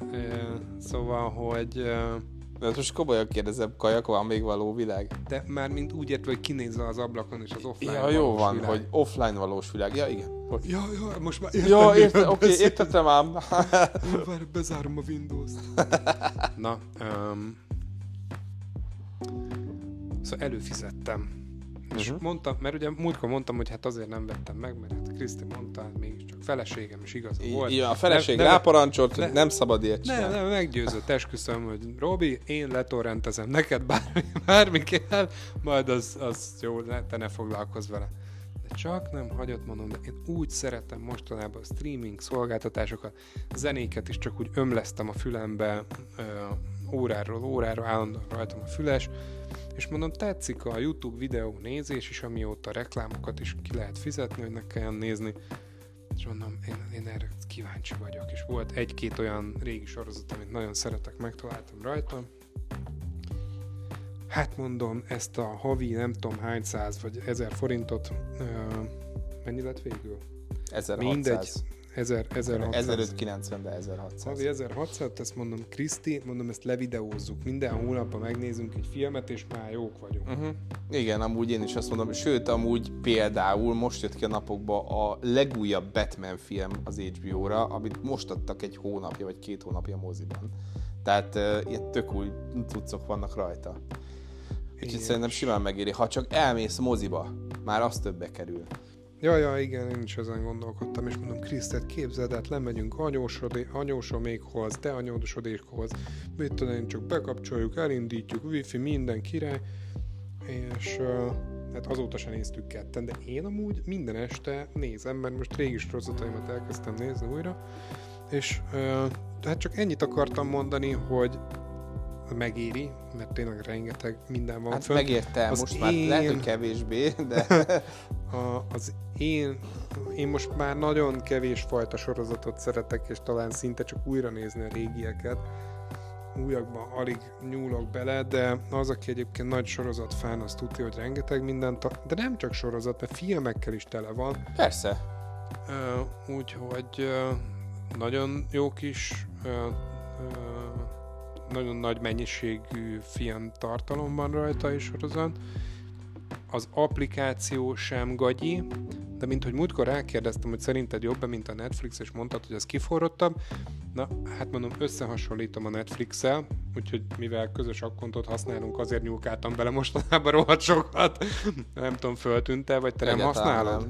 uh, szóval, hogy... Uh, de most komolyan kérdezem, kajak, van még való világ? De már mint úgy értve, hogy kinézzel az ablakon, és az offline ja, valós jó van, világ. Hogy offline valós világ. Ja, igen. Hogy... Ja, ja, most már értem. Ja, értem, oké, okay, értettem ám. Várj, bezárom a Windows-t. Na, um, szóval előfizettem. És uh-huh. mondtam, mert ugye múltkor mondtam, hogy hát azért nem vettem meg, mert hát Kriszti mondta, hogy mégiscsak feleségem is igaza volt. Igen, a feleség ne, ráparancsolt, ne, nem szabad ilyet csinálni. Nem, nem, meggyőzött, esküszöm, hogy Robi, én letorrentezem neked bármi, bármi kell, majd az, az jó, te ne foglalkozz vele. De csak nem hagyott, mondom, de én úgy szeretem mostanában a streaming szolgáltatásokat, zenéket is csak úgy ömlesztem a fülembe, óráról óráról, állandóan rajtam a füles, és mondom, tetszik a YouTube videó nézés is, amióta reklámokat is ki lehet fizetni, hogy ne kelljen nézni. És mondom, én, én erre kíváncsi vagyok. És volt egy-két olyan régi sorozat, amit nagyon szeretek, megtaláltam rajta. Hát mondom, ezt a havi nem tudom hány száz vagy ezer forintot, mennyi lett végül? ezerhatszáz. Mindegy. ezerötszázkilencven, de ezerhatszáz. Havi ezerhatszáz, ezt mondom, Kriszti, mondom, ezt levideózzuk. Minden hónapban megnézünk egy filmet, és már jók vagyunk. Uh-huh. Igen, amúgy én is azt mondom, sőt, amúgy például most jött ki a napokban a legújabb Batman film az há bé o-ra, amit most adtak egy hónapja, vagy két hónapja moziban. Tehát uh, ilyen tök új cuccok vannak rajta. Úgyhogy szerintem simán megéri, ha csak elmész moziba, már az többe kerül. Ja, ja, igen, én is ezen gondolkodtam, és mondom, Krisztet, képzeld, hát lemegyünk anyósomékhoz, te anyósodékhoz, mit tudom én, csak bekapcsoljuk, elindítjuk, wifi, minden király, és uh, hát azóta sem néztük ketten, de én amúgy minden este nézem, mert most régi sorozataimat elkezdtem nézni újra, és uh, hát csak ennyit akartam mondani, hogy megéri, mert tényleg rengeteg minden van hát föl. Hát megérte, most én... már lehet, hogy kevésbé, de... a, az én... Én most már nagyon kevés fajta sorozatot szeretek, és talán szinte csak újra nézni a régieket. Újakban alig nyúlok bele, de az, aki egyébként nagy sorozat fán, az tudja, hogy rengeteg mindent... De nem csak sorozat, mert filmekkel is tele van. Persze. Uh, úgyhogy uh, nagyon jó kis... Uh, uh, nagyon nagy mennyiségű film tartalom van rajta és sorozat. Az applikáció sem gagyi, de mint hogy múltkor rákérdeztem, hogy szerinted jobb-e, mint a Netflix, és mondtad, hogy ez kiforrottabb. Na, hát mondom, összehasonlítom a Netflix-el, úgyhogy mivel közös akkontot használunk, azért nyúlkáltam bele mostanában rohadt sokat. Nem tudom, föltűnt-e, vagy te nem használod?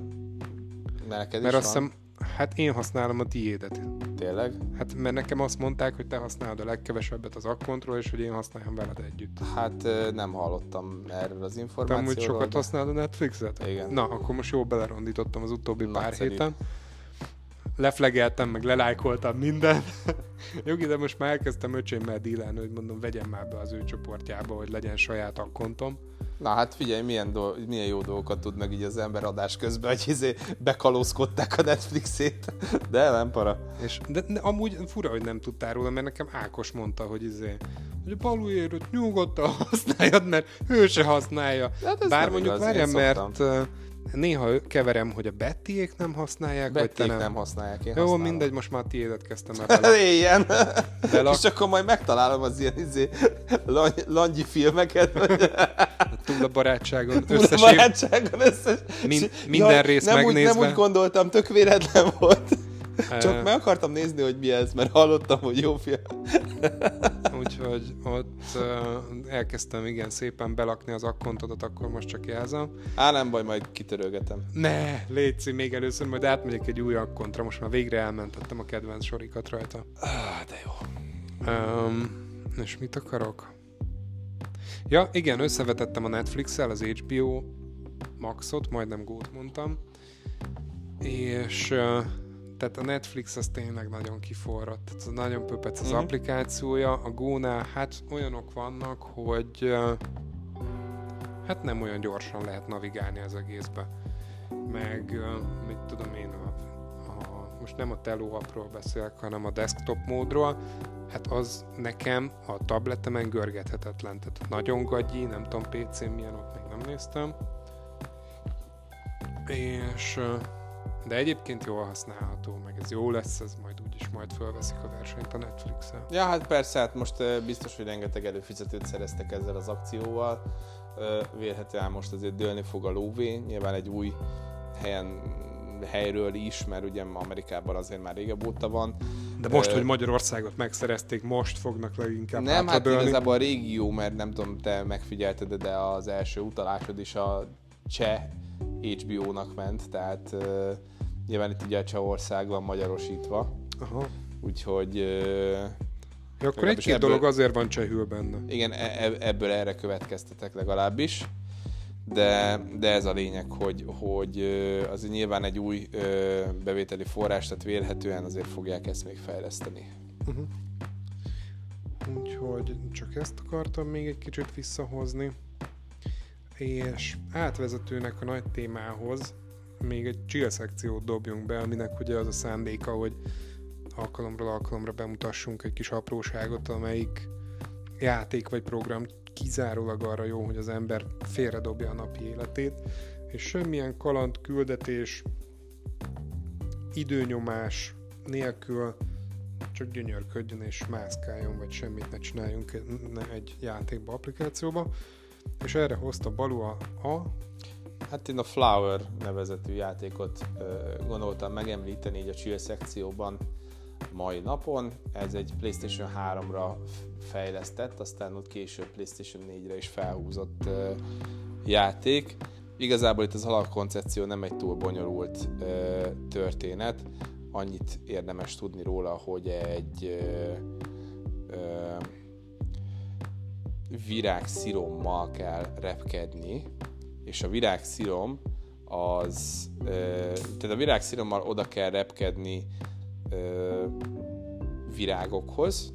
Mert azt hiszem, hát én használom a tiédet. Tényleg? Hát mert nekem azt mondták, hogy te használod a legkevesebbet az akkontról, és hogy én használjam veled együtt. Hát nem hallottam erről az információról. Te amúgy sokat de... használod a Netflixet? Igen. Na, akkor most jól belerondítottam az utóbbi nagyszerű pár héten. Leflegeltem, meg lelájkoltam mindent. Jogi, de most már elkezdtem öcsémmel dílálni, hogy mondom, vegyem már be az ő csoportjába, hogy legyen saját akkontom. Na hát figyelj, milyen, do- milyen jó dolgokat tud meg így az ember adás közben, hogy izé bekalózkodták a Netflixét, de nem para. És, de, de amúgy fura, hogy nem tudtál róla, mert nekem Ákos mondta, hogy izé, hogy a Balújérőt nyugodtan használjad, mert ő se használja. Hát bár mondjuk várjam, mert néha keverem, hogy a Bettyék nem használják, Bettyék vagy te nem. nem használják, én használom. Jó, mindegy, most már tiédet kezdtem el. Ilyen. Delak... És akkor majd megtalálom az ilyen izé, langy, langyi filmeket. Vagy... Túl a barátságon. Túl összes a barátságon összes. Min, minden ja, rész nem megnézve. Úgy, nem úgy gondoltam, tök véletlen volt. Csak meg akartam nézni, hogy mi ez, mert hallottam, hogy jó film. Úgyhogy ott uh, elkezdtem igen szépen belakni az akkontodat, akkor most csak jelzem. Á, nem baj, majd kitörölgetem. Ne, létszik még először, majd átmegyek egy új akkontra, most már végre elmentettem a kedvenc sorikat rajta. Ah, de jó. Um, és mit akarok? Ja, igen, összevetettem a Netflix-el, az há bé o Maxot, majdnem Go-t mondtam, és tehát a Netflix az tényleg nagyon kiforrott, ez nagyon pöpec az uh-huh. applikációja, a Go-nál hát olyanok vannak, hogy hát nem olyan gyorsan lehet navigálni az egészbe, meg mit tudom én, a, a, most nem a Tello appról beszélek, hanem a desktop módról, hát az nekem a tabletemen görgethetetlen, tehát nagyon gagyi, nem tudom pé cén milyen, ott még nem néztem, és de egyébként jól használható, meg ez jó lesz, ez majd úgyis majd fölveszik a versenyt a Netflixen. Ja, hát persze, hát most biztos, hogy rengeteg előfizetőt szereztek ezzel az akcióval, vélhetően most azért dőlni fog a lóvé, nyilván egy új helyen, helyről is, mert ugye Amerikában azért már régebb óta van. De most, Ö... hogy Magyarországot megszerezték, most fognak leginkább nem, hát igazából a régió, mert nem tudom, te megfigyelted, de az első utalásod is a cseh há bé ó-nak ment, tehát uh, nyilván itt ugye a Csehország van magyarosítva. Aha. Úgyhogy... Uh, ja, akkor egy-két ebből, dolog azért van csehül benne. Igen, e- ebből erre következtetek legalábbis, de, de ez a lényeg, hogy, hogy uh, azért nyilván egy új uh, bevételi forrás, tehát vélhetően azért fogják ezt még fejleszteni. Uh-huh. Úgyhogy csak ezt akartam még egy kicsit visszahozni. És átvezetőnek a nagy témához még egy chill szekciót dobjunk be, aminek ugye az a szándéka, hogy alkalomról alkalomra bemutassunk egy kis apróságot, amelyik játék vagy program kizárólag arra jó, hogy az ember félredobja a napi életét, és semmilyen kaland, küldetés, időnyomás nélkül csak gyönyörködjön és mászkáljon, vagy semmit ne csináljunk egy játékba, applikációba. És erre hozta Balú a... a... Hát én a Flower nevezetű játékot ö, gondoltam megemlíteni így a chill szekcióban mai napon. Ez egy PlayStation háromra fejlesztett, aztán ott később PlayStation négyre is felhúzott ö, játék. Igazából itt az alapkoncepció nem egy túl bonyolult ö, történet. Annyit érdemes tudni róla, hogy egy... Ö, ö, virágszirommal kell repkedni, és a virágszirom az, ö, tehát a virágszirommal oda kell repkedni ö, virágokhoz,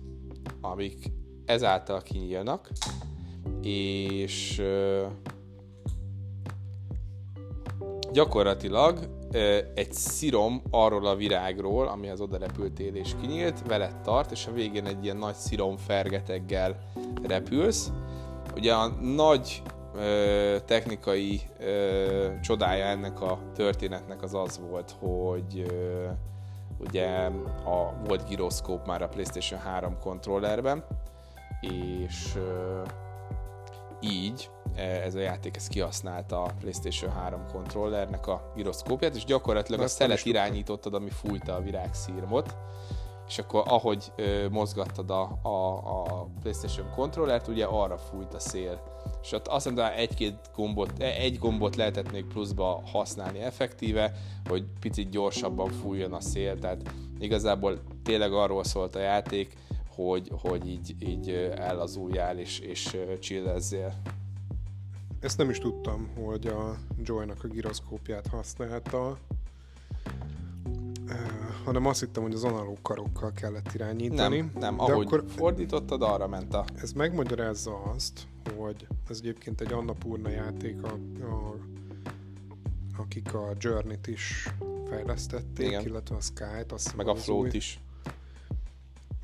amik ezáltal kinyílnak, és ö, gyakorlatilag ö, egy szirom arról a virágról, amihez oda repültél és kinyílt, veled tart, és a végén egy ilyen nagy szirom fergeteggel repülsz. Ugye a nagy ö, technikai ö, csodája ennek a történetnek az az volt, hogy ö, ugye a, volt gyroszkóp már a PlayStation három kontrollerben, és ö, így ez a játék ez kihasználta a PlayStation három kontrollernek a gyroszkópját, és gyakorlatilag a szelet irányítottad, ami fújta a virágszirmot, és akkor ahogy ö, mozgattad a, a, a PlayStation kontrollert, ugye arra fújt a szél. És ott azt mondom, egy-két gombot, egy gombot lehetett még pluszba használni effektíve, hogy picit gyorsabban fújjon a szél, tehát igazából tényleg arról szólt a játék, hogy, hogy így, így ellazuljál és, és chillezzél. Ezt nem is tudtam, hogy a Joy-nak a gyroszkópját használta, hanem azt hittem, hogy az analóg karokkal kellett irányítani. Nem, nem, ahogy akkor fordítottad, arra ment a... Ez megmagyarázza azt, hogy ez egyébként egy Annapurna játék, a, a, akik a Journey-t is fejlesztették, igen, illetve a Sky-t, azt meg a Flow-t is.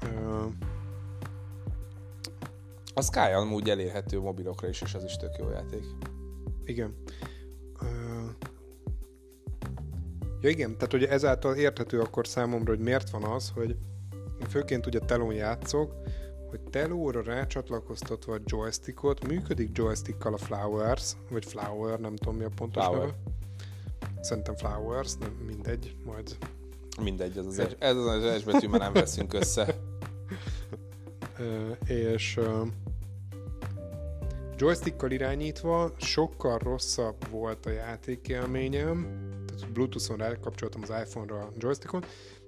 Uh, a Sky amúgy elérhető mobilokra is, és az is tök jó játék. Igen. Uh, Ja igen, tehát ugye ezáltal érthető akkor számomra, hogy miért van az, hogy főként ugye telón játszok, hogy telóra rácsatlakoztatva a joystickot, működik joystickkal a Flowers, vagy Flower, nem tudom mi a pontos Flower neve. Szerintem Flowers, nem mindegy, majd... Mindegy, ez az es, ez az es betű, már nem veszünk össze. e, és e, joystickkal irányítva sokkal rosszabb volt a játékélményem, Bluetooth-on elkapcsoltam az iPhone-ra a joystickon,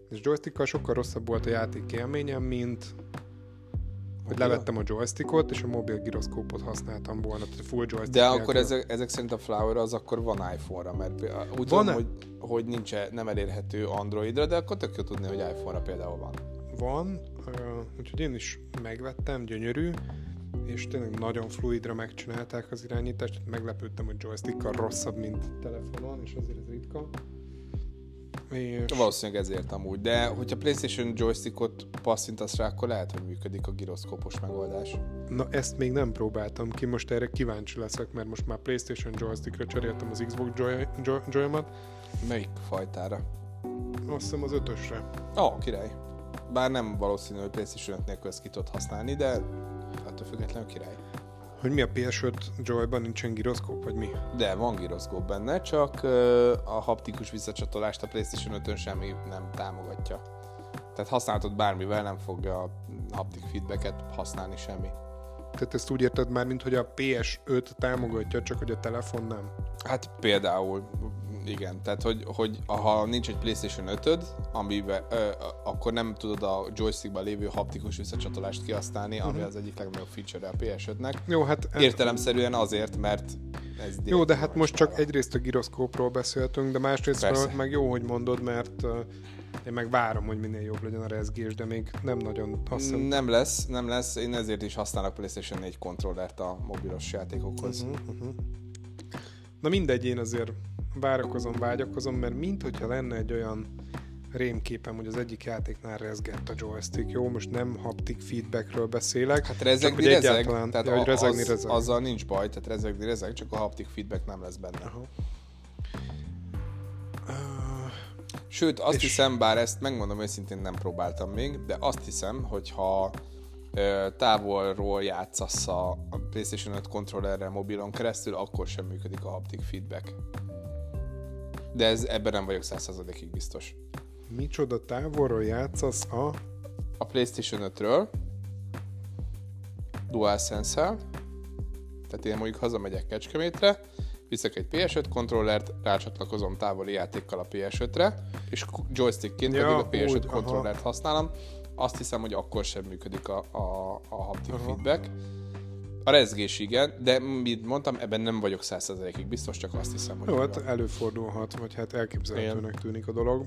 és joystickkal sokkal rosszabb volt a játék élményem, mint hogy levettem a joystickot, és a mobil gyroszkópot használtam volna, tehát full joystick. De akkor nélkül. ezek, ezek szerint a Flower az akkor van iPhone-ra, mert úgy van tudom, hogy, hogy nincs, nem elérhető Androidra, de akkor tök jó tudni, hogy iPhone-ra például van. Van, úgyhogy én is megvettem, gyönyörű, és tényleg nagyon fluidra megcsinálták az irányítást, meglepődtem, hogy joystickkal rosszabb, mint telefonon, és azért ez ritka. És... valószínűleg ezért amúgy, de hogyha PlayStation joystickot passzintasz rá, akkor lehet, hogy működik a gyroszkópos megoldás. Na ezt még nem próbáltam ki, most erre kíváncsi leszek, mert most már PlayStation joystickra cseréltem az Xbox joy-joy-joyomat. Melyik fajtára? Azt hiszem az ötösre. Ó, király. Bár nem valószínű, hogy PlayStation öt nélkül ezt ki tudod használni, de attól függetlenül király. Hogy mi a pé es öt Joy-ban nincsen gyroszkóp, vagy mi? De, van gyroszkóp benne, csak a haptikus visszacsatolást a PlayStation ötön semmi nem támogatja. Tehát használhatod bármivel, nem fogja a haptic feedbacket használni semmi. Tehát ezt úgy érted már, mint hogy a pé es öt támogatja, csak hogy a telefon nem? Hát például, igen. Tehát, hogy, hogy ha nincs egy PlayStation ötöd, amiben, ö, akkor nem tudod a joystickban lévő haptikus visszacsatolást kihasználni, ami uh-huh. az egyik legnagyobb feature-e a pé es ötnek. Jó, hát... értelemszerűen azért, mert... ez jó, de hát most csak egyrészt a gyroszkópról beszéltünk, de másrészt meg jó, hogy mondod, mert... én meg várom, hogy minél jobb legyen a rezgés, de még nem nagyon használ. Nem lesz, nem lesz. Én ezért is használok PlayStation négy kontrollert a mobilos játékokhoz. Uh-huh, uh-huh. Na mindegy, én azért várakozom, vágyakozom, mert minthogyha lenne egy olyan rémképem, hogy az egyik játéknál rezgett a joystick. Jó, most nem haptic feedbackről beszélek. Hát rezegni rezeg, tehát ja, a, rezegni, az, rezeg. azzal nincs baj, tehát rezegni rezeg, csak a haptic feedback nem lesz benne. Uh-huh. Sőt, azt és... hiszem, bár ezt megmondom őszintén, nem próbáltam még, de azt hiszem, hogyha ö, távolról játszasz a PlayStation öt kontrollerrel mobilon keresztül, akkor sem működik a haptic feedback. De ez, ebben nem vagyok száz százalékig biztos. Micsoda, távolról játszasz a... a PlayStation ötről, DualSense-el, tehát én mondjuk hazamegyek Kecskemétre, viszek egy pé es öt kontrollert, rácsatlakozom távoli játékkal a pé es ötre, és joystickként ja, pedig a pé es öt úgy, kontrollert aha. használom. Azt hiszem, hogy akkor sem működik a, a, a haptic aha. feedback. A rezgés igen, de mint mondtam, ebben nem vagyok száz százalékig biztos, csak azt hiszem, hogy... jó, hát előfordulhat, vagy hát elképzelhetőnek tűnik a dolog.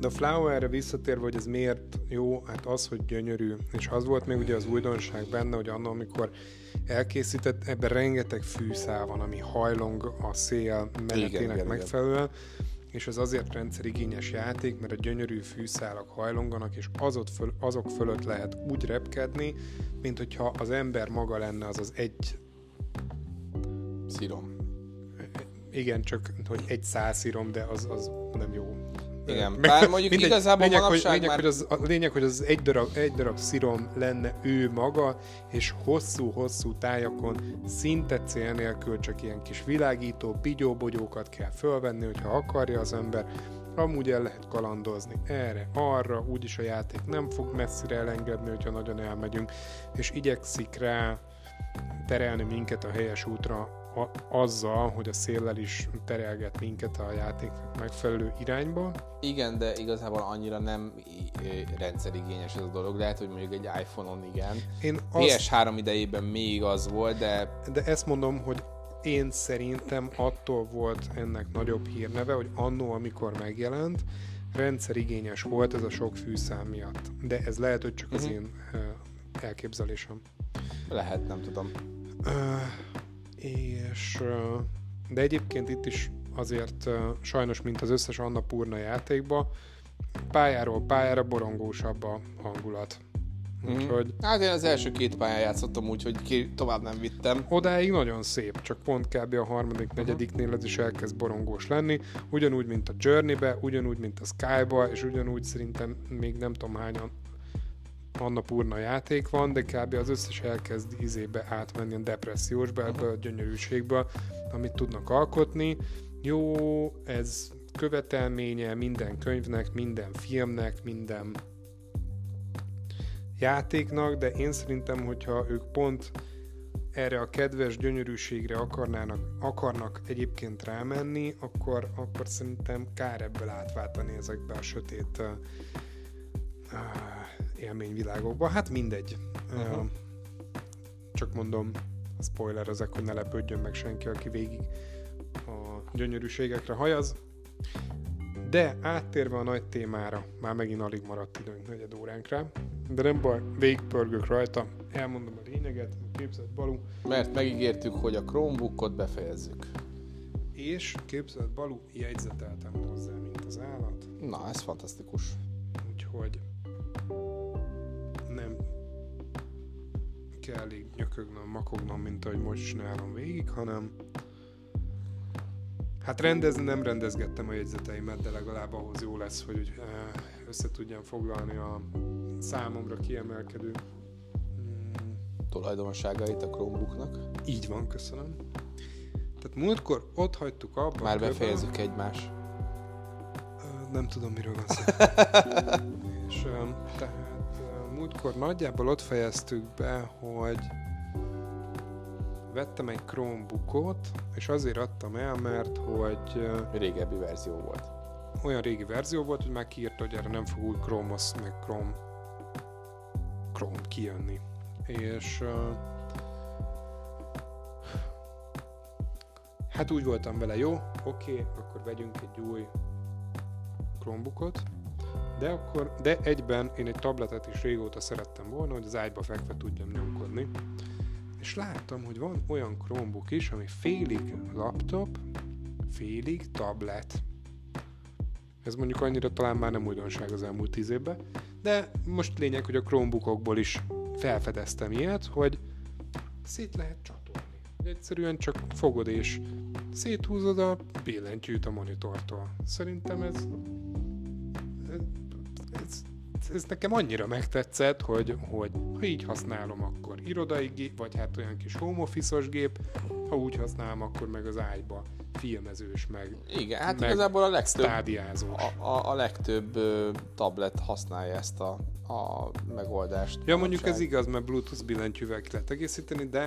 De a Flowerre visszatérve, hogy ez miért jó, hát az, hogy gyönyörű. És az volt még ugye az újdonság benne, hogy annak, amikor elkészített, ebben rengeteg fűszál van, ami hajlong a szél menetének igen, megfelelően, igen. és ez azért rendszerigényes játék, mert a gyönyörű fűszálak hajlonganak, és azot föl, azok fölött lehet úgy repkedni, mint hogyha az ember maga lenne az az egy... szírom. Igen, csak hogy egy szálszírom, de az, az nem jó. Igen, bár mondjuk mindegy, igazából lényeg, manapság hogy, lényeg, már... Hogy az, a lényeg, hogy az egy darab, egy darab szirom lenne ő maga, és hosszú-hosszú tájakon szinte cél nélkül csak ilyen kis világító, bigyóbogyókat kell fölvenni, hogyha akarja az ember. Amúgy el lehet kalandozni erre, arra, úgyis a játék nem fog messzire elengedni, hogyha nagyon elmegyünk, és igyekszik rá terelni minket a helyes útra, azzal, hogy a széllel is terelget minket a játék megfelelő irányba. Igen, de igazából annyira nem rendszerigényes ez a dolog. Lehet, hogy mondjuk egy iPhone-on igen. Én pé es három azt... idejében még az volt, de... de ezt mondom, hogy én szerintem attól volt ennek nagyobb hírneve, hogy annó, amikor megjelent, rendszerigényes volt ez a sok fűszám miatt. De ez lehet, hogy csak az mm-hmm. én elképzelésem. Lehet, nem tudom. Uh... És, de egyébként itt is azért sajnos, mint az összes Annapurna játékban, pályáról pályára borongósabb a hangulat. Úgyhogy... hát én az első két pályán játszottam, úgyhogy ki tovább nem vittem. Odáig nagyon szép, csak pont kb. A harmadik, negyediknél ez is elkezd borongós lenni, ugyanúgy, mint a Journey-be, ugyanúgy, mint a Sky-ba, és ugyanúgy szerintem még nem tudom hányan Annapurna játék van, de kb. Az összes elkezd izébe átmenni a depressziósba, ebből a gyönyörűségből, amit tudnak alkotni. Jó, ez követelménye minden könyvnek, minden filmnek, minden játéknak, de én szerintem, hogyha ők pont erre a kedves gyönyörűségre akarnának, akarnak egyébként rámenni, akkor, akkor szerintem kár ebből átváltani ezekbe a sötét... Uh, élményvilágokba. Hát mindegy. Uh-huh. Uh, csak mondom, a spoiler ezek, hogy ne lepődjön meg senki, aki végig a gyönyörűségekre hajaz. De áttérve a nagy témára, már megint alig maradt időnk negyed óránkra, de nem baj, végigpörgök rajta, elmondom a lényeget, a képzett Balú. Mert megígértük, hogy a Chromebookot befejezzük. És képzett Balú, jegyzeteltem hozzá, mint az állat. Na, ez fantasztikus. Úgyhogy nem kell így nyökögnöm, makognom, mint ahogy most csinálom végig, hanem hát rendezni nem rendezgettem a jegyzeteimet, de legalább ahhoz jó lesz, hogy összetudjam foglalni a számomra kiemelkedő hmm. tulajdonságait a Chromebooknak. Így van, köszönöm. Tehát múltkor ott hagytuk abban... Már befejezzük köbben... egymás. Nem tudom, miről van szó. És tehát múltkor nagyjából ott fejeztük be, hogy vettem egy Chromebookot, és azért adtam el, mert hogy... Régebbi verzió volt. Olyan régi verzió volt, hogy már kiírta, hogy erre nem fog új Chrome-os, meg Chrome, Chrome kijönni. És... Hát úgy voltam vele, jó, oké, akkor vegyünk egy új Chromebookot, de akkor, de egyben én egy tabletet is régóta szerettem volna, hogy az ágyba fekve tudjam nyomkodni. És láttam, hogy van olyan Chromebook is, ami félig laptop, félig tablet. Ez mondjuk annyira talán már nem újdonság az elmúlt tíz évben, de most lényeg, hogy a Chromebookokból is felfedeztem ilyet, hogy szét lehet csatolni. Egyszerűen csak fogod és széthúzod a billentyűt a monitortól. Szerintem ez, ez, ez ez nekem annyira megtetszett, hogy, hogy ha így használom, akkor irodai gép, vagy hát olyan kis home office-os gép, ha úgy használom, akkor meg az ágyba filmezős, meg igen, hát meg igazából a legtöbb, stádiázós. A, a, a legtöbb ö, tablet használja ezt a, a megoldást. Ja, mondjuk ez igaz, mert Bluetooth billentyűvel ki lehet egészíteni, de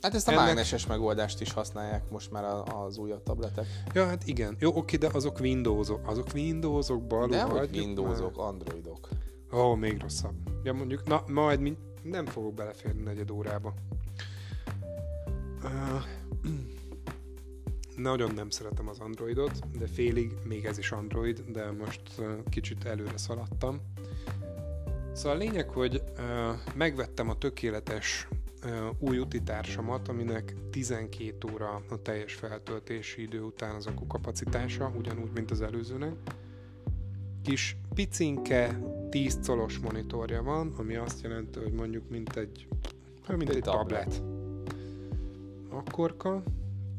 hát ezt a ennek... mágneses megoldást is használják most már az újabb tabletek. Ja, hát igen. Jó, oké, de azok Windows-ok. Azok Windows-ok, balul hagyjuk már. Dehogy Windows-ok, Android-ok. Ó, oh, még rosszabb. Ja, mondjuk, na, majd mi... nem fogok beleférni negyed órába. Uh, nagyon nem szeretem az Androidot, de félig még ez is Android, de most uh, kicsit előre szaladtam. Szóval a lényeg, hogy uh, megvettem a tökéletes Uh, új utitársamat, aminek tizenkét óra a teljes feltöltési idő után az akkukapacitása, ugyanúgy, mint az előzőnek. Kis picinke tíz colos monitorja van, ami azt jelenti, hogy mondjuk mint egy, mint egy, egy tablet. tablet. Akkorka.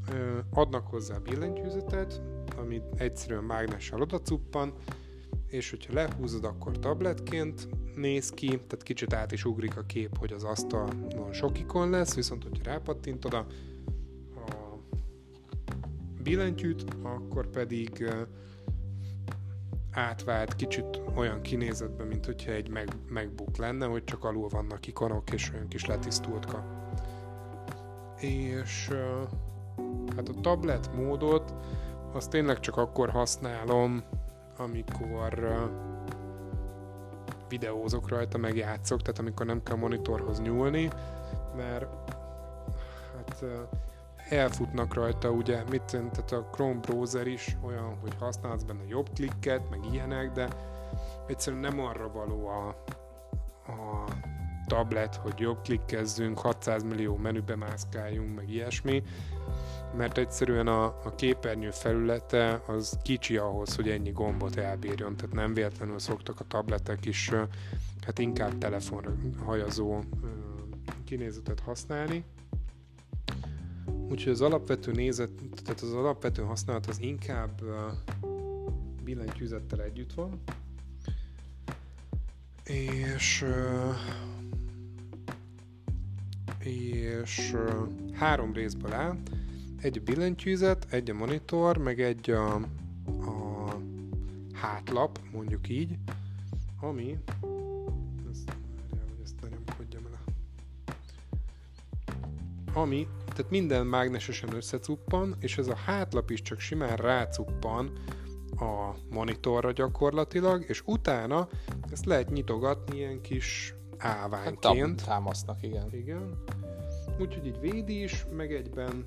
Uh, adnak hozzá billentyűzetet, amit egyszerűen mágnessel odacuppan, és hogyha lehúzod, akkor tabletként néz ki, tehát kicsit át is ugrik a kép, hogy az asztalon sok ikon lesz, viszont hogyha rápattintod a, a billentyűt, akkor pedig átvált kicsit olyan kinézetben, mint hogyha egy MacBook lenne, hogy csak alul vannak ikonok, és olyan kis letisztultka. És hát a tablet módot azt tényleg csak akkor használom, amikor uh, videózok rajta, meg játszok, tehát amikor nem kell monitorhoz nyúlni, mert hát uh, elfutnak rajta, ugye, mit, tehát a Chrome browser is olyan, hogy használsz benne jobb klikket, meg ilyenek, de egyszerűen nem arra való a, a tablet, hogy jobb klikkezzünk, hatszáz millió menübe mászkáljunk, meg ilyesmi, mert egyszerűen a, a képernyő felülete az kicsi ahhoz, hogy ennyi gombot elbírjon, tehát nem véletlenül szoktak a tabletek is hát inkább telefonra hajazó kinézetet használni. Úgyhogy az alapvető nézet, tehát az alapvető használat az inkább billentyűzettel együtt van. És... és három részből áll. Egy a billentyűzet, egy a monitor, meg egy a, a hátlap, mondjuk így, ami... Ezt, ezt ne nyomkodjam el. Ami, tehát minden mágnesesen összecuppan, és ez a hátlap is csak simán rácuppan a monitorra gyakorlatilag, és utána ezt lehet nyitogatni ilyen kis áványként. Támasznak, igen. Igen. Úgyhogy így védi is, meg egyben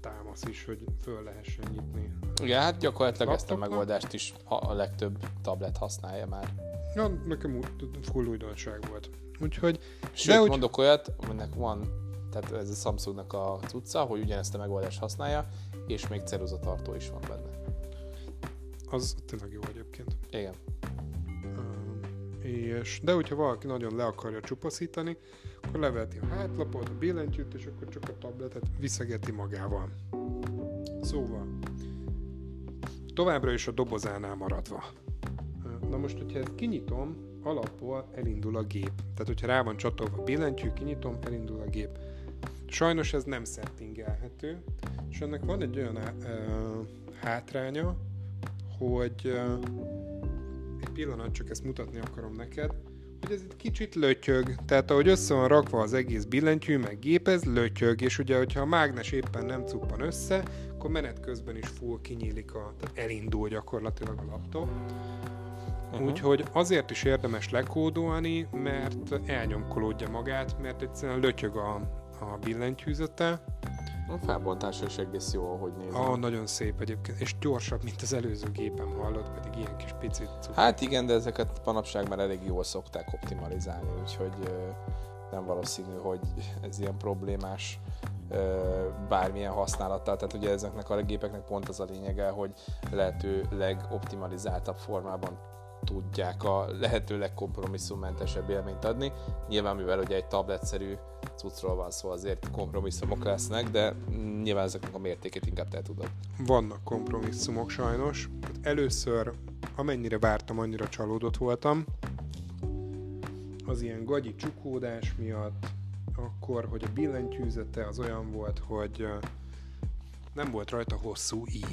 támasz is, hogy föl lehessen nyitni. Igen, hát gyakorlatilag laptopnak. Ezt a megoldást is a legtöbb tablet használja már. Ja, nekem full újdonság volt. Úgyhogy... Sőt, úgy... mondok olyat, aminek van, tehát ez a Samsungnak a cucca, hogy ugyanezt a megoldást használja, és még ceruzatartó is van benne. Az tényleg jó egyébként. Igen. Um, és, de hogyha valaki nagyon le akarja csupaszítani, akkor leveti a hátlapot, a billentyűt, és akkor csak a tabletet viszegeti magával. Szóval, továbbra is a dobozánál maradva. Na most, hogyha ezt kinyitom, alapból elindul a gép. Tehát, hogyha rá van csatolva a billentyű, kinyitom, elindul a gép. Sajnos ez nem settingelhető, és ennek van egy olyan uh, hátránya, hogy uh, egy pillanat, csak ezt mutatni akarom neked, hogy ez egy kicsit lötyög, tehát ahogy össze van rakva az egész billentyű, meg gép, ez lötyög, és ugye, hogyha a mágnes éppen nem cuppan össze, akkor menet közben is full kinyílik, a, tehát elindul gyakorlatilag a laptop. Uh-huh. Úgyhogy azért is érdemes lekódolni, mert elnyomkolódja magát, mert egyszerűen lötyög a, a billentyűzete. A felbontása is egész jó, ahogy nézem. Ah, nagyon szép egyébként, és gyorsabb, mint az előző gépen, hallott, pedig ilyen kis picit cukor. Hát igen, de ezeket manapság már elég jól szokták optimalizálni, úgyhogy nem valószínű, hogy ez ilyen problémás bármilyen használattal. Tehát ugye ezeknek a gépeknek pont az a lényege, hogy lehető legoptimalizáltabb formában tudják a lehető legkompromisszummentesebb élményt adni. Nyilván, mivel ugye egy tabletszerű cuccról van szó, azért kompromisszumok lesznek, de nyilván ezeknek a mértékét inkább te tudod. Vannak kompromisszumok sajnos. Először, amennyire vártam, annyira csalódott voltam. Az ilyen gagyi csukódás miatt, akkor, hogy a billentyűzete az olyan volt, hogy nem volt rajta hosszú i.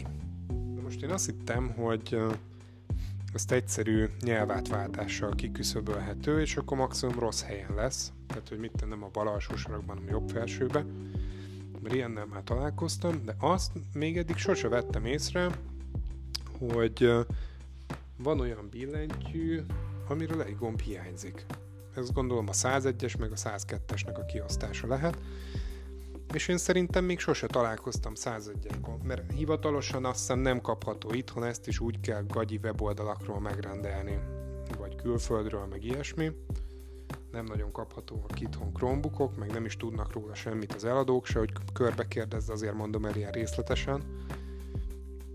De most én azt hittem, hogy ezt egyszerű nyelvátváltással kiküszöbölhető, és akkor maximum rossz helyen lesz. Tehát, hogy mit tennem a bal alsó sarokban, a jobb felsőbe. Mert ilyennel már találkoztam, de azt még eddig sose vettem észre, hogy van olyan billentyű, amiről egy gomb hiányzik. Ezt gondolom a százegyes meg a százkettesnek a kiosztása lehet. És én szerintem még sose találkoztam százegyes gomb, mert hivatalosan azt hiszem nem kapható itthon, ezt is úgy kell gagyi weboldalakról megrendelni, vagy külföldről, meg ilyesmi. Nem nagyon kaphatóak itthon Chromebookok, meg nem is tudnak róla semmit az eladók se, hogy körbe kérdezz, azért mondom el ilyen részletesen.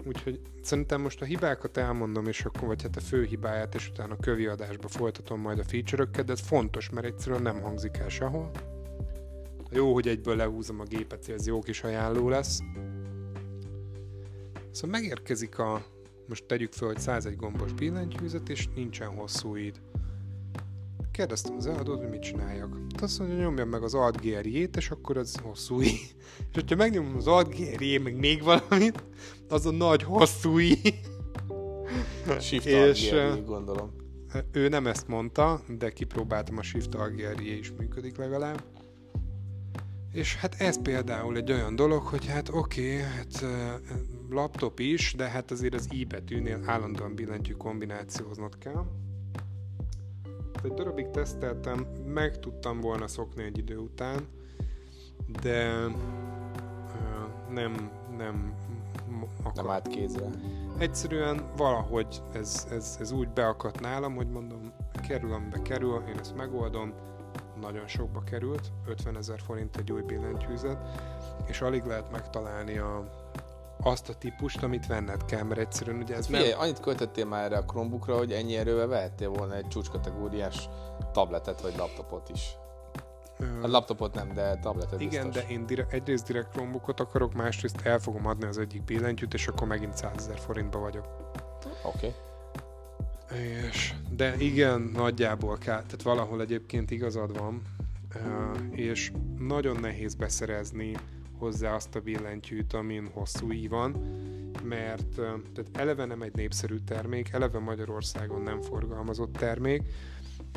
Úgyhogy szerintem most a hibákat elmondom, és akkor, vagy hát a fő hibáját, és utána a kövi adásba folytatom majd a feature-öket, de ez fontos, mert egyszerűen nem hangzik el sehol. Jó, hogy egyből lehúzom a gépet, ez jó kis ajánló lesz. Szóval megérkezik a, most tegyük fel, hogy százegy gombos billentyűzet, és nincsen hosszú id. Kérdeztem az eladót, hogy mit csináljak. Azt mondja, nyomjam meg az Alt G R J-t, és akkor ez hosszú i. És hogyha megnyomom az Alt G R J, meg még valamit, az a nagy hosszú i. Shift Alt G R J, gondolom. Ő nem ezt mondta, de kipróbáltam, a Shift Alt G R J is működik legalább. És hát ez például egy olyan dolog, hogy hát oké, okay, hát laptop is, de hát azért az i betűnél állandóan billentyű kombinációznod kell. Egy darabig teszteltem, meg tudtam volna szokni egy idő után, de nem nem akar. Nem állt kézre. Egyszerűen valahogy ez, ez, ez úgy beakadt nálam, hogy mondom, kerül, amibe kerül, én ezt megoldom. Nagyon sokba került, ötvenezer forint egy új billentyűzet, és alig lehet megtalálni a, azt a típust, amit venned kell, mert egyszerűen ugye ez... Figyelj, nem... annyit költöttél már erre a Chromebookra, hogy ennyi erővel vehettél volna egy csúcskategóriás tabletet vagy laptopot is. Ö... A laptopot nem, de tabletet igen, biztos. Igen, de én direkt, egyrészt direkt Chromebookot akarok, másrészt el fogom adni az egyik billentyűt, és akkor megint százezer forintba vagyok. Oké. Okay. És, de igen, nagyjából kell, tehát valahol egyébként igazad van, és nagyon nehéz beszerezni hozzá azt a billentyűt, amin hosszú i van, mert tehát eleve nem egy népszerű termék, eleve Magyarországon nem forgalmazott termék,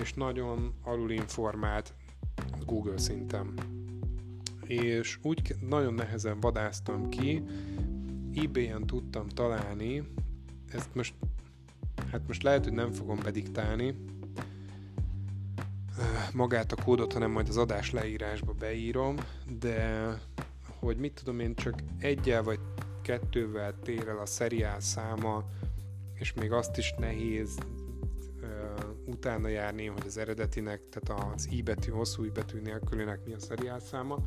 és nagyon alulinformált Google szinten. És úgy nagyon nehezen vadásztam ki, eBay-en tudtam találni ezt most, hát most lehet, hogy nem fogom bediktálni magát a kódot, hanem majd az adás leírásba beírom, de hogy mit tudom én, csak egyel vagy kettővel tér el a seriál száma, és még azt is nehéz uh, utána járni, hogy az eredetinek, tehát az i betű, hosszú i betű nélkülének mi a seriál száma.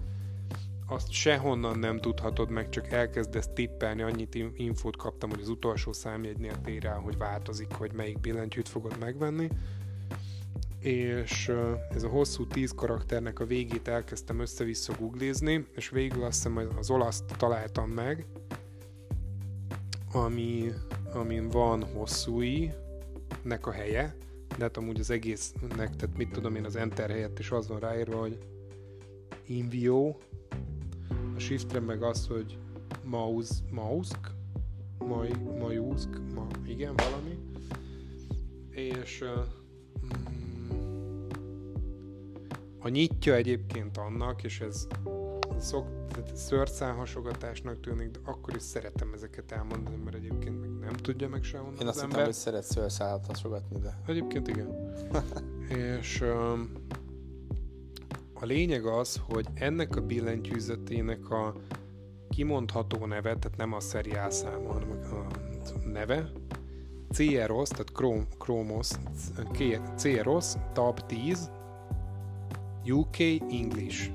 Azt sehonnan nem tudhatod meg, csak elkezdesz tippelni, annyit infót kaptam, hogy az utolsó számjegynél tér el, hogy változik, hogy melyik billentyűt fogod megvenni. És ez a hosszú tíz karakternek a végét elkezdtem össze-vissza googlizni, és végül azt hiszem az olaszt találtam meg, ami, amin van hosszúi nek a helye, de hát amúgy az egésznek, tehát mit tudom én, az enter helyett is az van ráírva, hogy invio, a shiftre meg az, hogy mouse, mausk, maj, majusk, ma, igen, valami, és a nyitja egyébként annak, és ez szok, szőrszálhasogatásnak tűnik, de akkor is szeretem ezeket elmondani, mert egyébként meg nem tudja meg sem mondani. Én azt hittem, hogy szeret szőrszálhasogatni, de... Egyébként igen. És um, a lényeg az, hogy ennek a billentyűzetének a kimondható neve, tehát nem a szeriálszáma, hanem a neve, cé er o es, tehát Chromos, cé er o es, tab tíz, u ká English,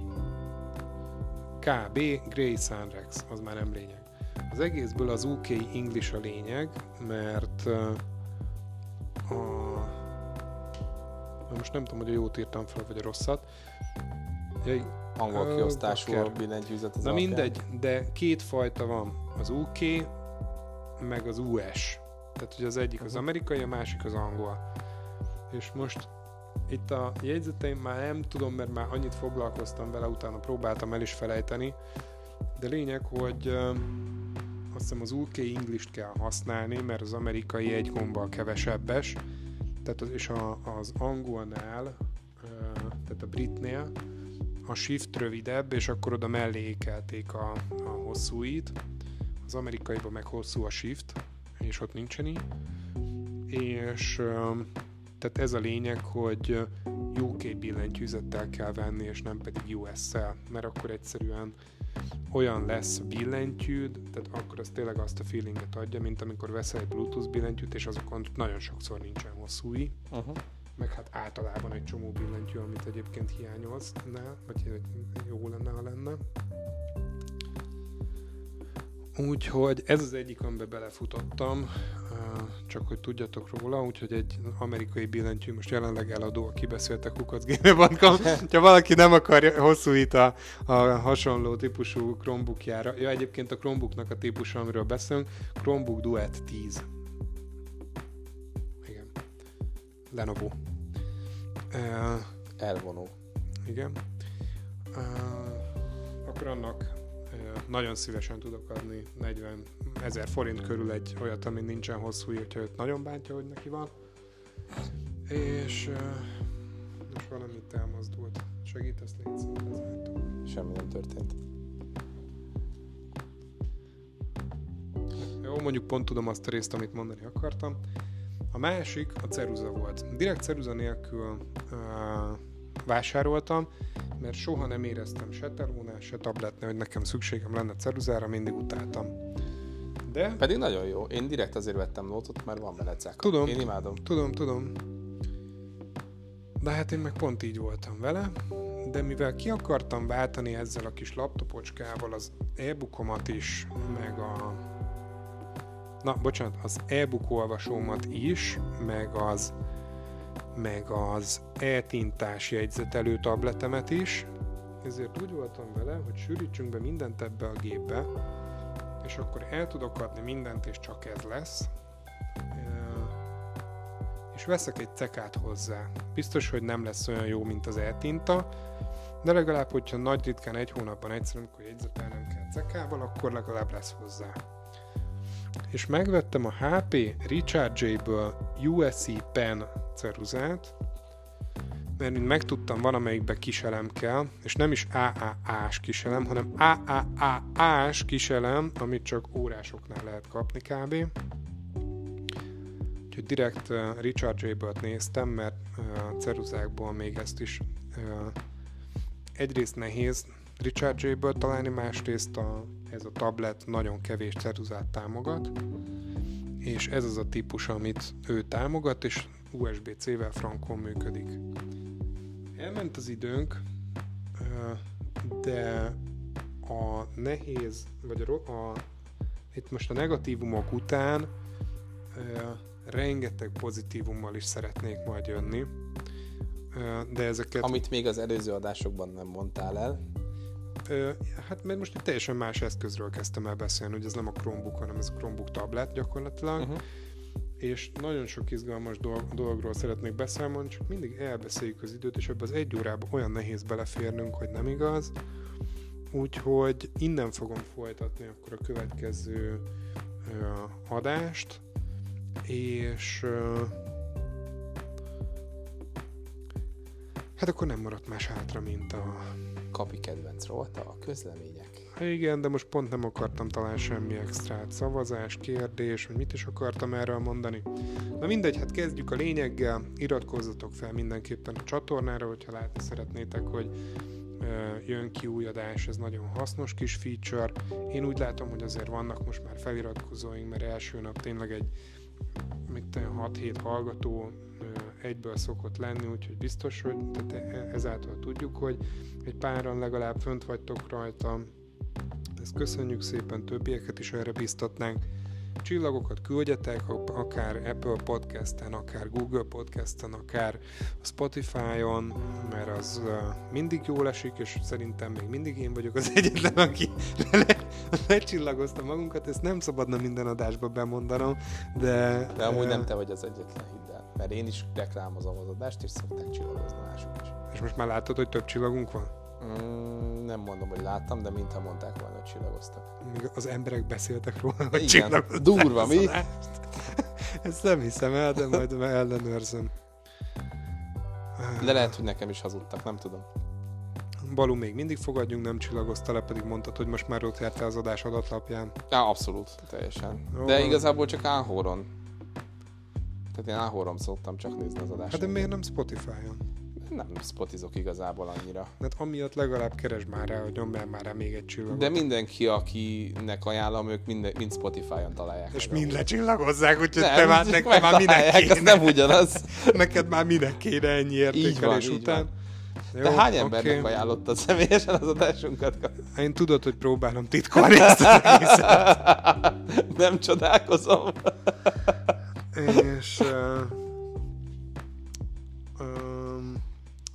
ká bé Grey Sun Rex, az már nem lényeg. Az egészből az u ká English a lényeg, mert a, a, most nem tudom, hogy a jót írtam fel, vagy a rosszat. Jaj, angol kiosztású a billentyűzet az. Na alapján. Mindegy, de két fajta van, az u ká meg az u es. Tehát, hogy az egyik az amerikai, a másik az angol. És most itt a jegyzeteim már nem tudom, mert már annyit foglalkoztam vele, utána próbáltam el is felejteni, de lényeg, hogy ö, azt hiszem az u ká English-t kell használni, mert az amerikai egy gombbal kevesebbes, tehát az, és a, az angolnál, ö, tehát a britnél a shift rövidebb, és akkor oda mellé ékelték a, a hosszúit, az amerikaiban meg hosszú a shift, és ott nincsen így, és ö, tehát ez a lényeg, hogy u ká billentyűzettel kell venni, és nem pedig u es-szel, mert akkor egyszerűen olyan lesz billentyűd, tehát akkor az tényleg azt a feelinget adja, mint amikor veszel egy Bluetooth billentyűt, és azokon nagyon sokszor nincsen hosszúi, uh-huh. meg hát általában egy csomó billentyű, amit egyébként hiányolsz, vagy jó lenne, ha lenne. Úgyhogy ez az egyik, amiben belefutottam, csak hogy tudjatok róla, úgyhogy egy amerikai billentyű most jelenleg eladó, kibeszéltek kukac gmail pont com, ha valaki nem akarja hosszúít a, a hasonló típusú Chromebookjára. Ja, egyébként a Chromebooknak a típusa, amiről beszélünk, Chromebook Duet tíz. Igen. Lenovo. Uh, Elvonó. Igen. Uh, akkor annak nagyon szívesen tudok adni negyven ezer forint körül egy olyat, ami nincsen hosszú, hogyha őt nagyon bántja, hogy neki van. És most valamit elmozdult. Segítesz, légy szépen. Semmi nem történt. Jó, mondjuk pont tudom azt a részt, amit mondani akartam. A másik a ceruza volt. Direkt ceruza nélkül uh, vásároltam, mert soha nem éreztem se telónál, se tabletnél, hogy nekem szükségem lenne ceruzára, mindig utáltam. De... Pedig nagyon jó. Én direkt azért vettem nótot, mert van vele cáka. Tudom. Én imádom. Tudom, tudom. De hát én meg pont így voltam vele, de mivel ki akartam váltani ezzel a kis laptopocskával az e-bookomat is, meg a... Na, bocsánat, az e-book olvasómat is, meg az... meg az e-tintás jegyzetelő tabletemet is. Ezért úgy voltam vele, hogy sűrítsünk be mindent ebbe a gépbe, és akkor el tudok adni mindent, és csak ez lesz. És veszek egy cekát hozzá. Biztos, hogy nem lesz olyan jó, mint az e-tinta, de legalább, hogyha nagy ritkán egy hónapban egyszer, amikor jegyzetelnem kell cekával, akkor legalább lesz hozzá. És megvettem a há pé Rechargeable U S B Pen ceruzát, mert mint megtudtam, van amelyikben kiselem kell, és nem is á á á-s kiselem, hanem á á á á-s kiselem, amit csak órásoknál lehet kapni kb. Úgyhogy direkt uh, Rechargeable-t néztem, mert uh, ceruzákból még ezt is uh, egyrészt nehéz Rechargeable-t találni, másrészt a, ez a tablet nagyon kevés ceruzát támogat, és ez az a típus, amit ő támogat, és u es bé cé-vel frankon működik. Elment az időnk, uh, de a nehéz, vagy a, a, itt most a negatívumok után Uh, rengeteg pozitívummal is szeretnék majd jönni, uh, de ezeket... Amit még az előző adásokban nem mondtál el. Uh, hát mert most itt teljesen más eszközről kezdtem el beszélni, hogy ez nem a Chromebook, hanem ez a Chromebook tablet gyakorlatilag, uh-huh. és nagyon sok izgalmas dolg- dologról szeretnék beszámolni, csak mindig elbeszéljük az időt, és ebben az egy órában olyan nehéz beleférnünk, hogy nem igaz, úgyhogy innen fogom folytatni akkor a következő uh, adást, és uh, hát akkor nem maradt más hátra, mint a Kapi kedvenc rólta, a közlemények. Igen, de most pont nem akartam talán semmi extrát, szavazás, kérdés, hogy mit is akartam erről mondani. Na mindegy, hát kezdjük a lényeggel, iratkozzatok fel mindenképpen a csatornára, hogyha látni szeretnétek, hogy jön ki új adás, ez nagyon hasznos kis feature. Én úgy látom, hogy azért vannak most már feliratkozóink, mert első nap tényleg egy hat-hét hallgató egyből szokott lenni, úgyhogy biztos, hogy ezáltal tudjuk, hogy egy páran legalább fönt vagytok rajta. Ezt köszönjük szépen, többieket is erre biztatnánk. Csillagokat küldjetek, akár Apple Podcasten, akár Google Podcasten, akár Spotify-on, mert az mindig jól esik, és szerintem még mindig én vagyok az egyetlen, aki lecsillagozta magunkat, ezt nem szabadna minden adásba bemondanom, de... De amúgy e... nem te vagy az egyetlen, hidd el, mert én is reklámozom az adást, és szokták csillagozni mások is. És most már látod, hogy több csillagunk van? Mm, nem mondom, hogy láttam, de mintha mondták volna, hogy csillagoztak. Még az emberek beszéltek róla, hogy csillagozták. Durva, mi? Ezt nem hiszem el, de majd ellenőrzöm. De lehet, hogy nekem is hazudtak, nem tudom. Balú, még mindig fogadjunk, nem csillagozta le, pedig mondtad, hogy most már ott jártál az adás adatlapján. Ja, abszolút, teljesen. Jó, de igazából csak Áhoron. Tehát én Áhoron szoktam csak nézni az adást. Hát de miért nem Spotify-on? Nem spotizok igazából annyira. Hát amiatt legalább keresd már rá, hogy nyomjál már rá még egy csillagot. De mindenki, akinek ajánlom, ők minden, mind Spotify-on találják. És mind lecsillagozzák, úgyhogy te már nekem már minek kéne. Az nem ugyanaz. Neked már minek kéne ennyi értékelés után. Jó, de hány embernek okay. ajánlottad személyesen az adásunkat? Én tudod, hogy próbálom titkolni ezt az egészet. Nem csodálkozom. És... Uh...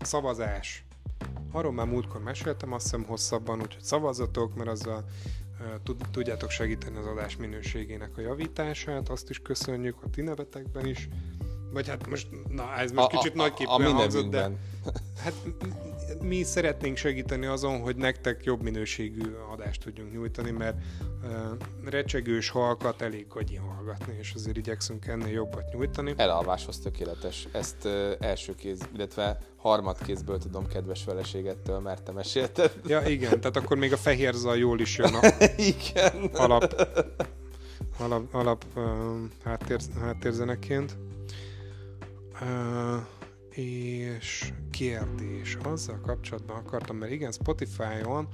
Szavazás. Arról már múltkor meséltem, azt hiszem hosszabban, úgyhogy szavazatok, mert azzal uh, tudjátok segíteni az adás minőségének a javítását, azt is köszönjük a ti nevetekben is. Vagy hát most, na ez most a, kicsit nagyképűen hangzott, de hát mi szeretnénk segíteni azon, hogy nektek jobb minőségű adást tudjunk nyújtani, mert uh, recsegős halkat elég gagyi hallgatni, és azért igyekszünk ennél jobbat nyújtani. Elalváshoz tökéletes. Ezt uh, első kéz, illetve harmadkézből tudom kedves feleségettől, mert te mesélted. Ja igen, tehát akkor még a fehér zaj jól is jön a igen. alap, alap, alap uh, háttér, háttérzeneként. Uh, és kérdés azzal kapcsolatban akartam, mert igen, Spotify-on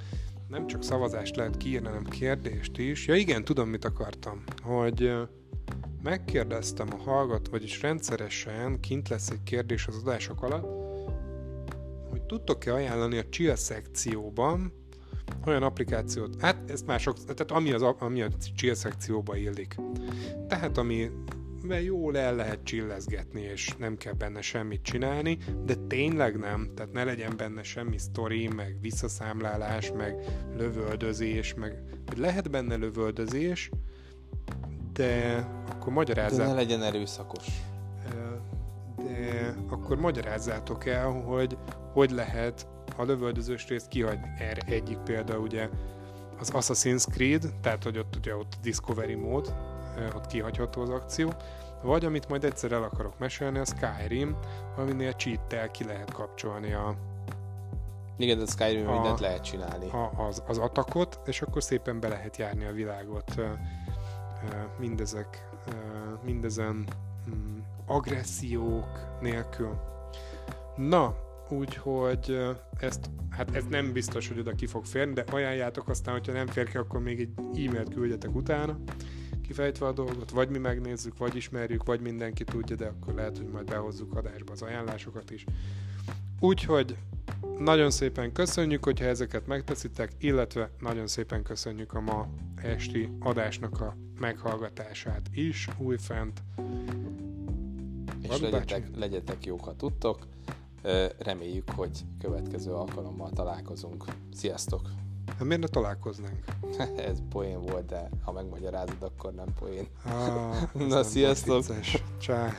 nem csak szavazást lehet kiírni, hanem kérdést is. Ja igen, tudom, mit akartam, hogy megkérdeztem a hallgató, vagyis rendszeresen kint lesz egy kérdés az adások alatt, hogy tudtok-e ajánlani a chill szekcióban olyan applikációt, hát ezt mások, tehát ami, az, ami a chill szekcióba illik. Tehát ami mert jól el lehet csillezgetni, és nem kell benne semmit csinálni, de tényleg nem, tehát ne legyen benne semmi sztori, meg visszaszámlálás, meg lövöldözés, meg lehet benne lövöldözés, de akkor magyarázzátok... De ne legyen erőszakos. De akkor magyarázzátok el, hogy hogy lehet a lövöldözős részt kihagyni. Erre egyik példa ugye az Assassin's Creed, tehát hogy ott ugye ott Discovery Mode, ott kihagyható az akció, vagy amit majd egyszer el akarok mesélni, a Skyrim, aminél cheat-tel ki lehet kapcsolni a... Igen, a Skyrim a, mindent lehet csinálni. A, az, az atakot, és akkor szépen be lehet járni a világot mindezek, mindezen agressziók nélkül. Na, úgyhogy ezt, hát ez nem biztos, hogy oda ki fog férni, de ajánljátok, aztán, hogyha nem fér ki, akkor még egy e-mailt küldjetek utána, kifejtve a dolgot, vagy mi megnézzük, vagy ismerjük, vagy mindenki tudja, de akkor lehet, hogy majd behozzuk adásba az ajánlásokat is. Úgyhogy nagyon szépen köszönjük, hogyha ezeket megteszitek, illetve nagyon szépen köszönjük a ma esti adásnak a meghallgatását is, újfent. És legyetek, legyetek jók, ha tudtok. Reméljük, hogy következő alkalommal találkozunk. Sziasztok! Hát miért ne találkoznánk? Ez poén volt, de ha megmagyarázod, akkor nem poén. Ah, na, sziasztok! Csáá!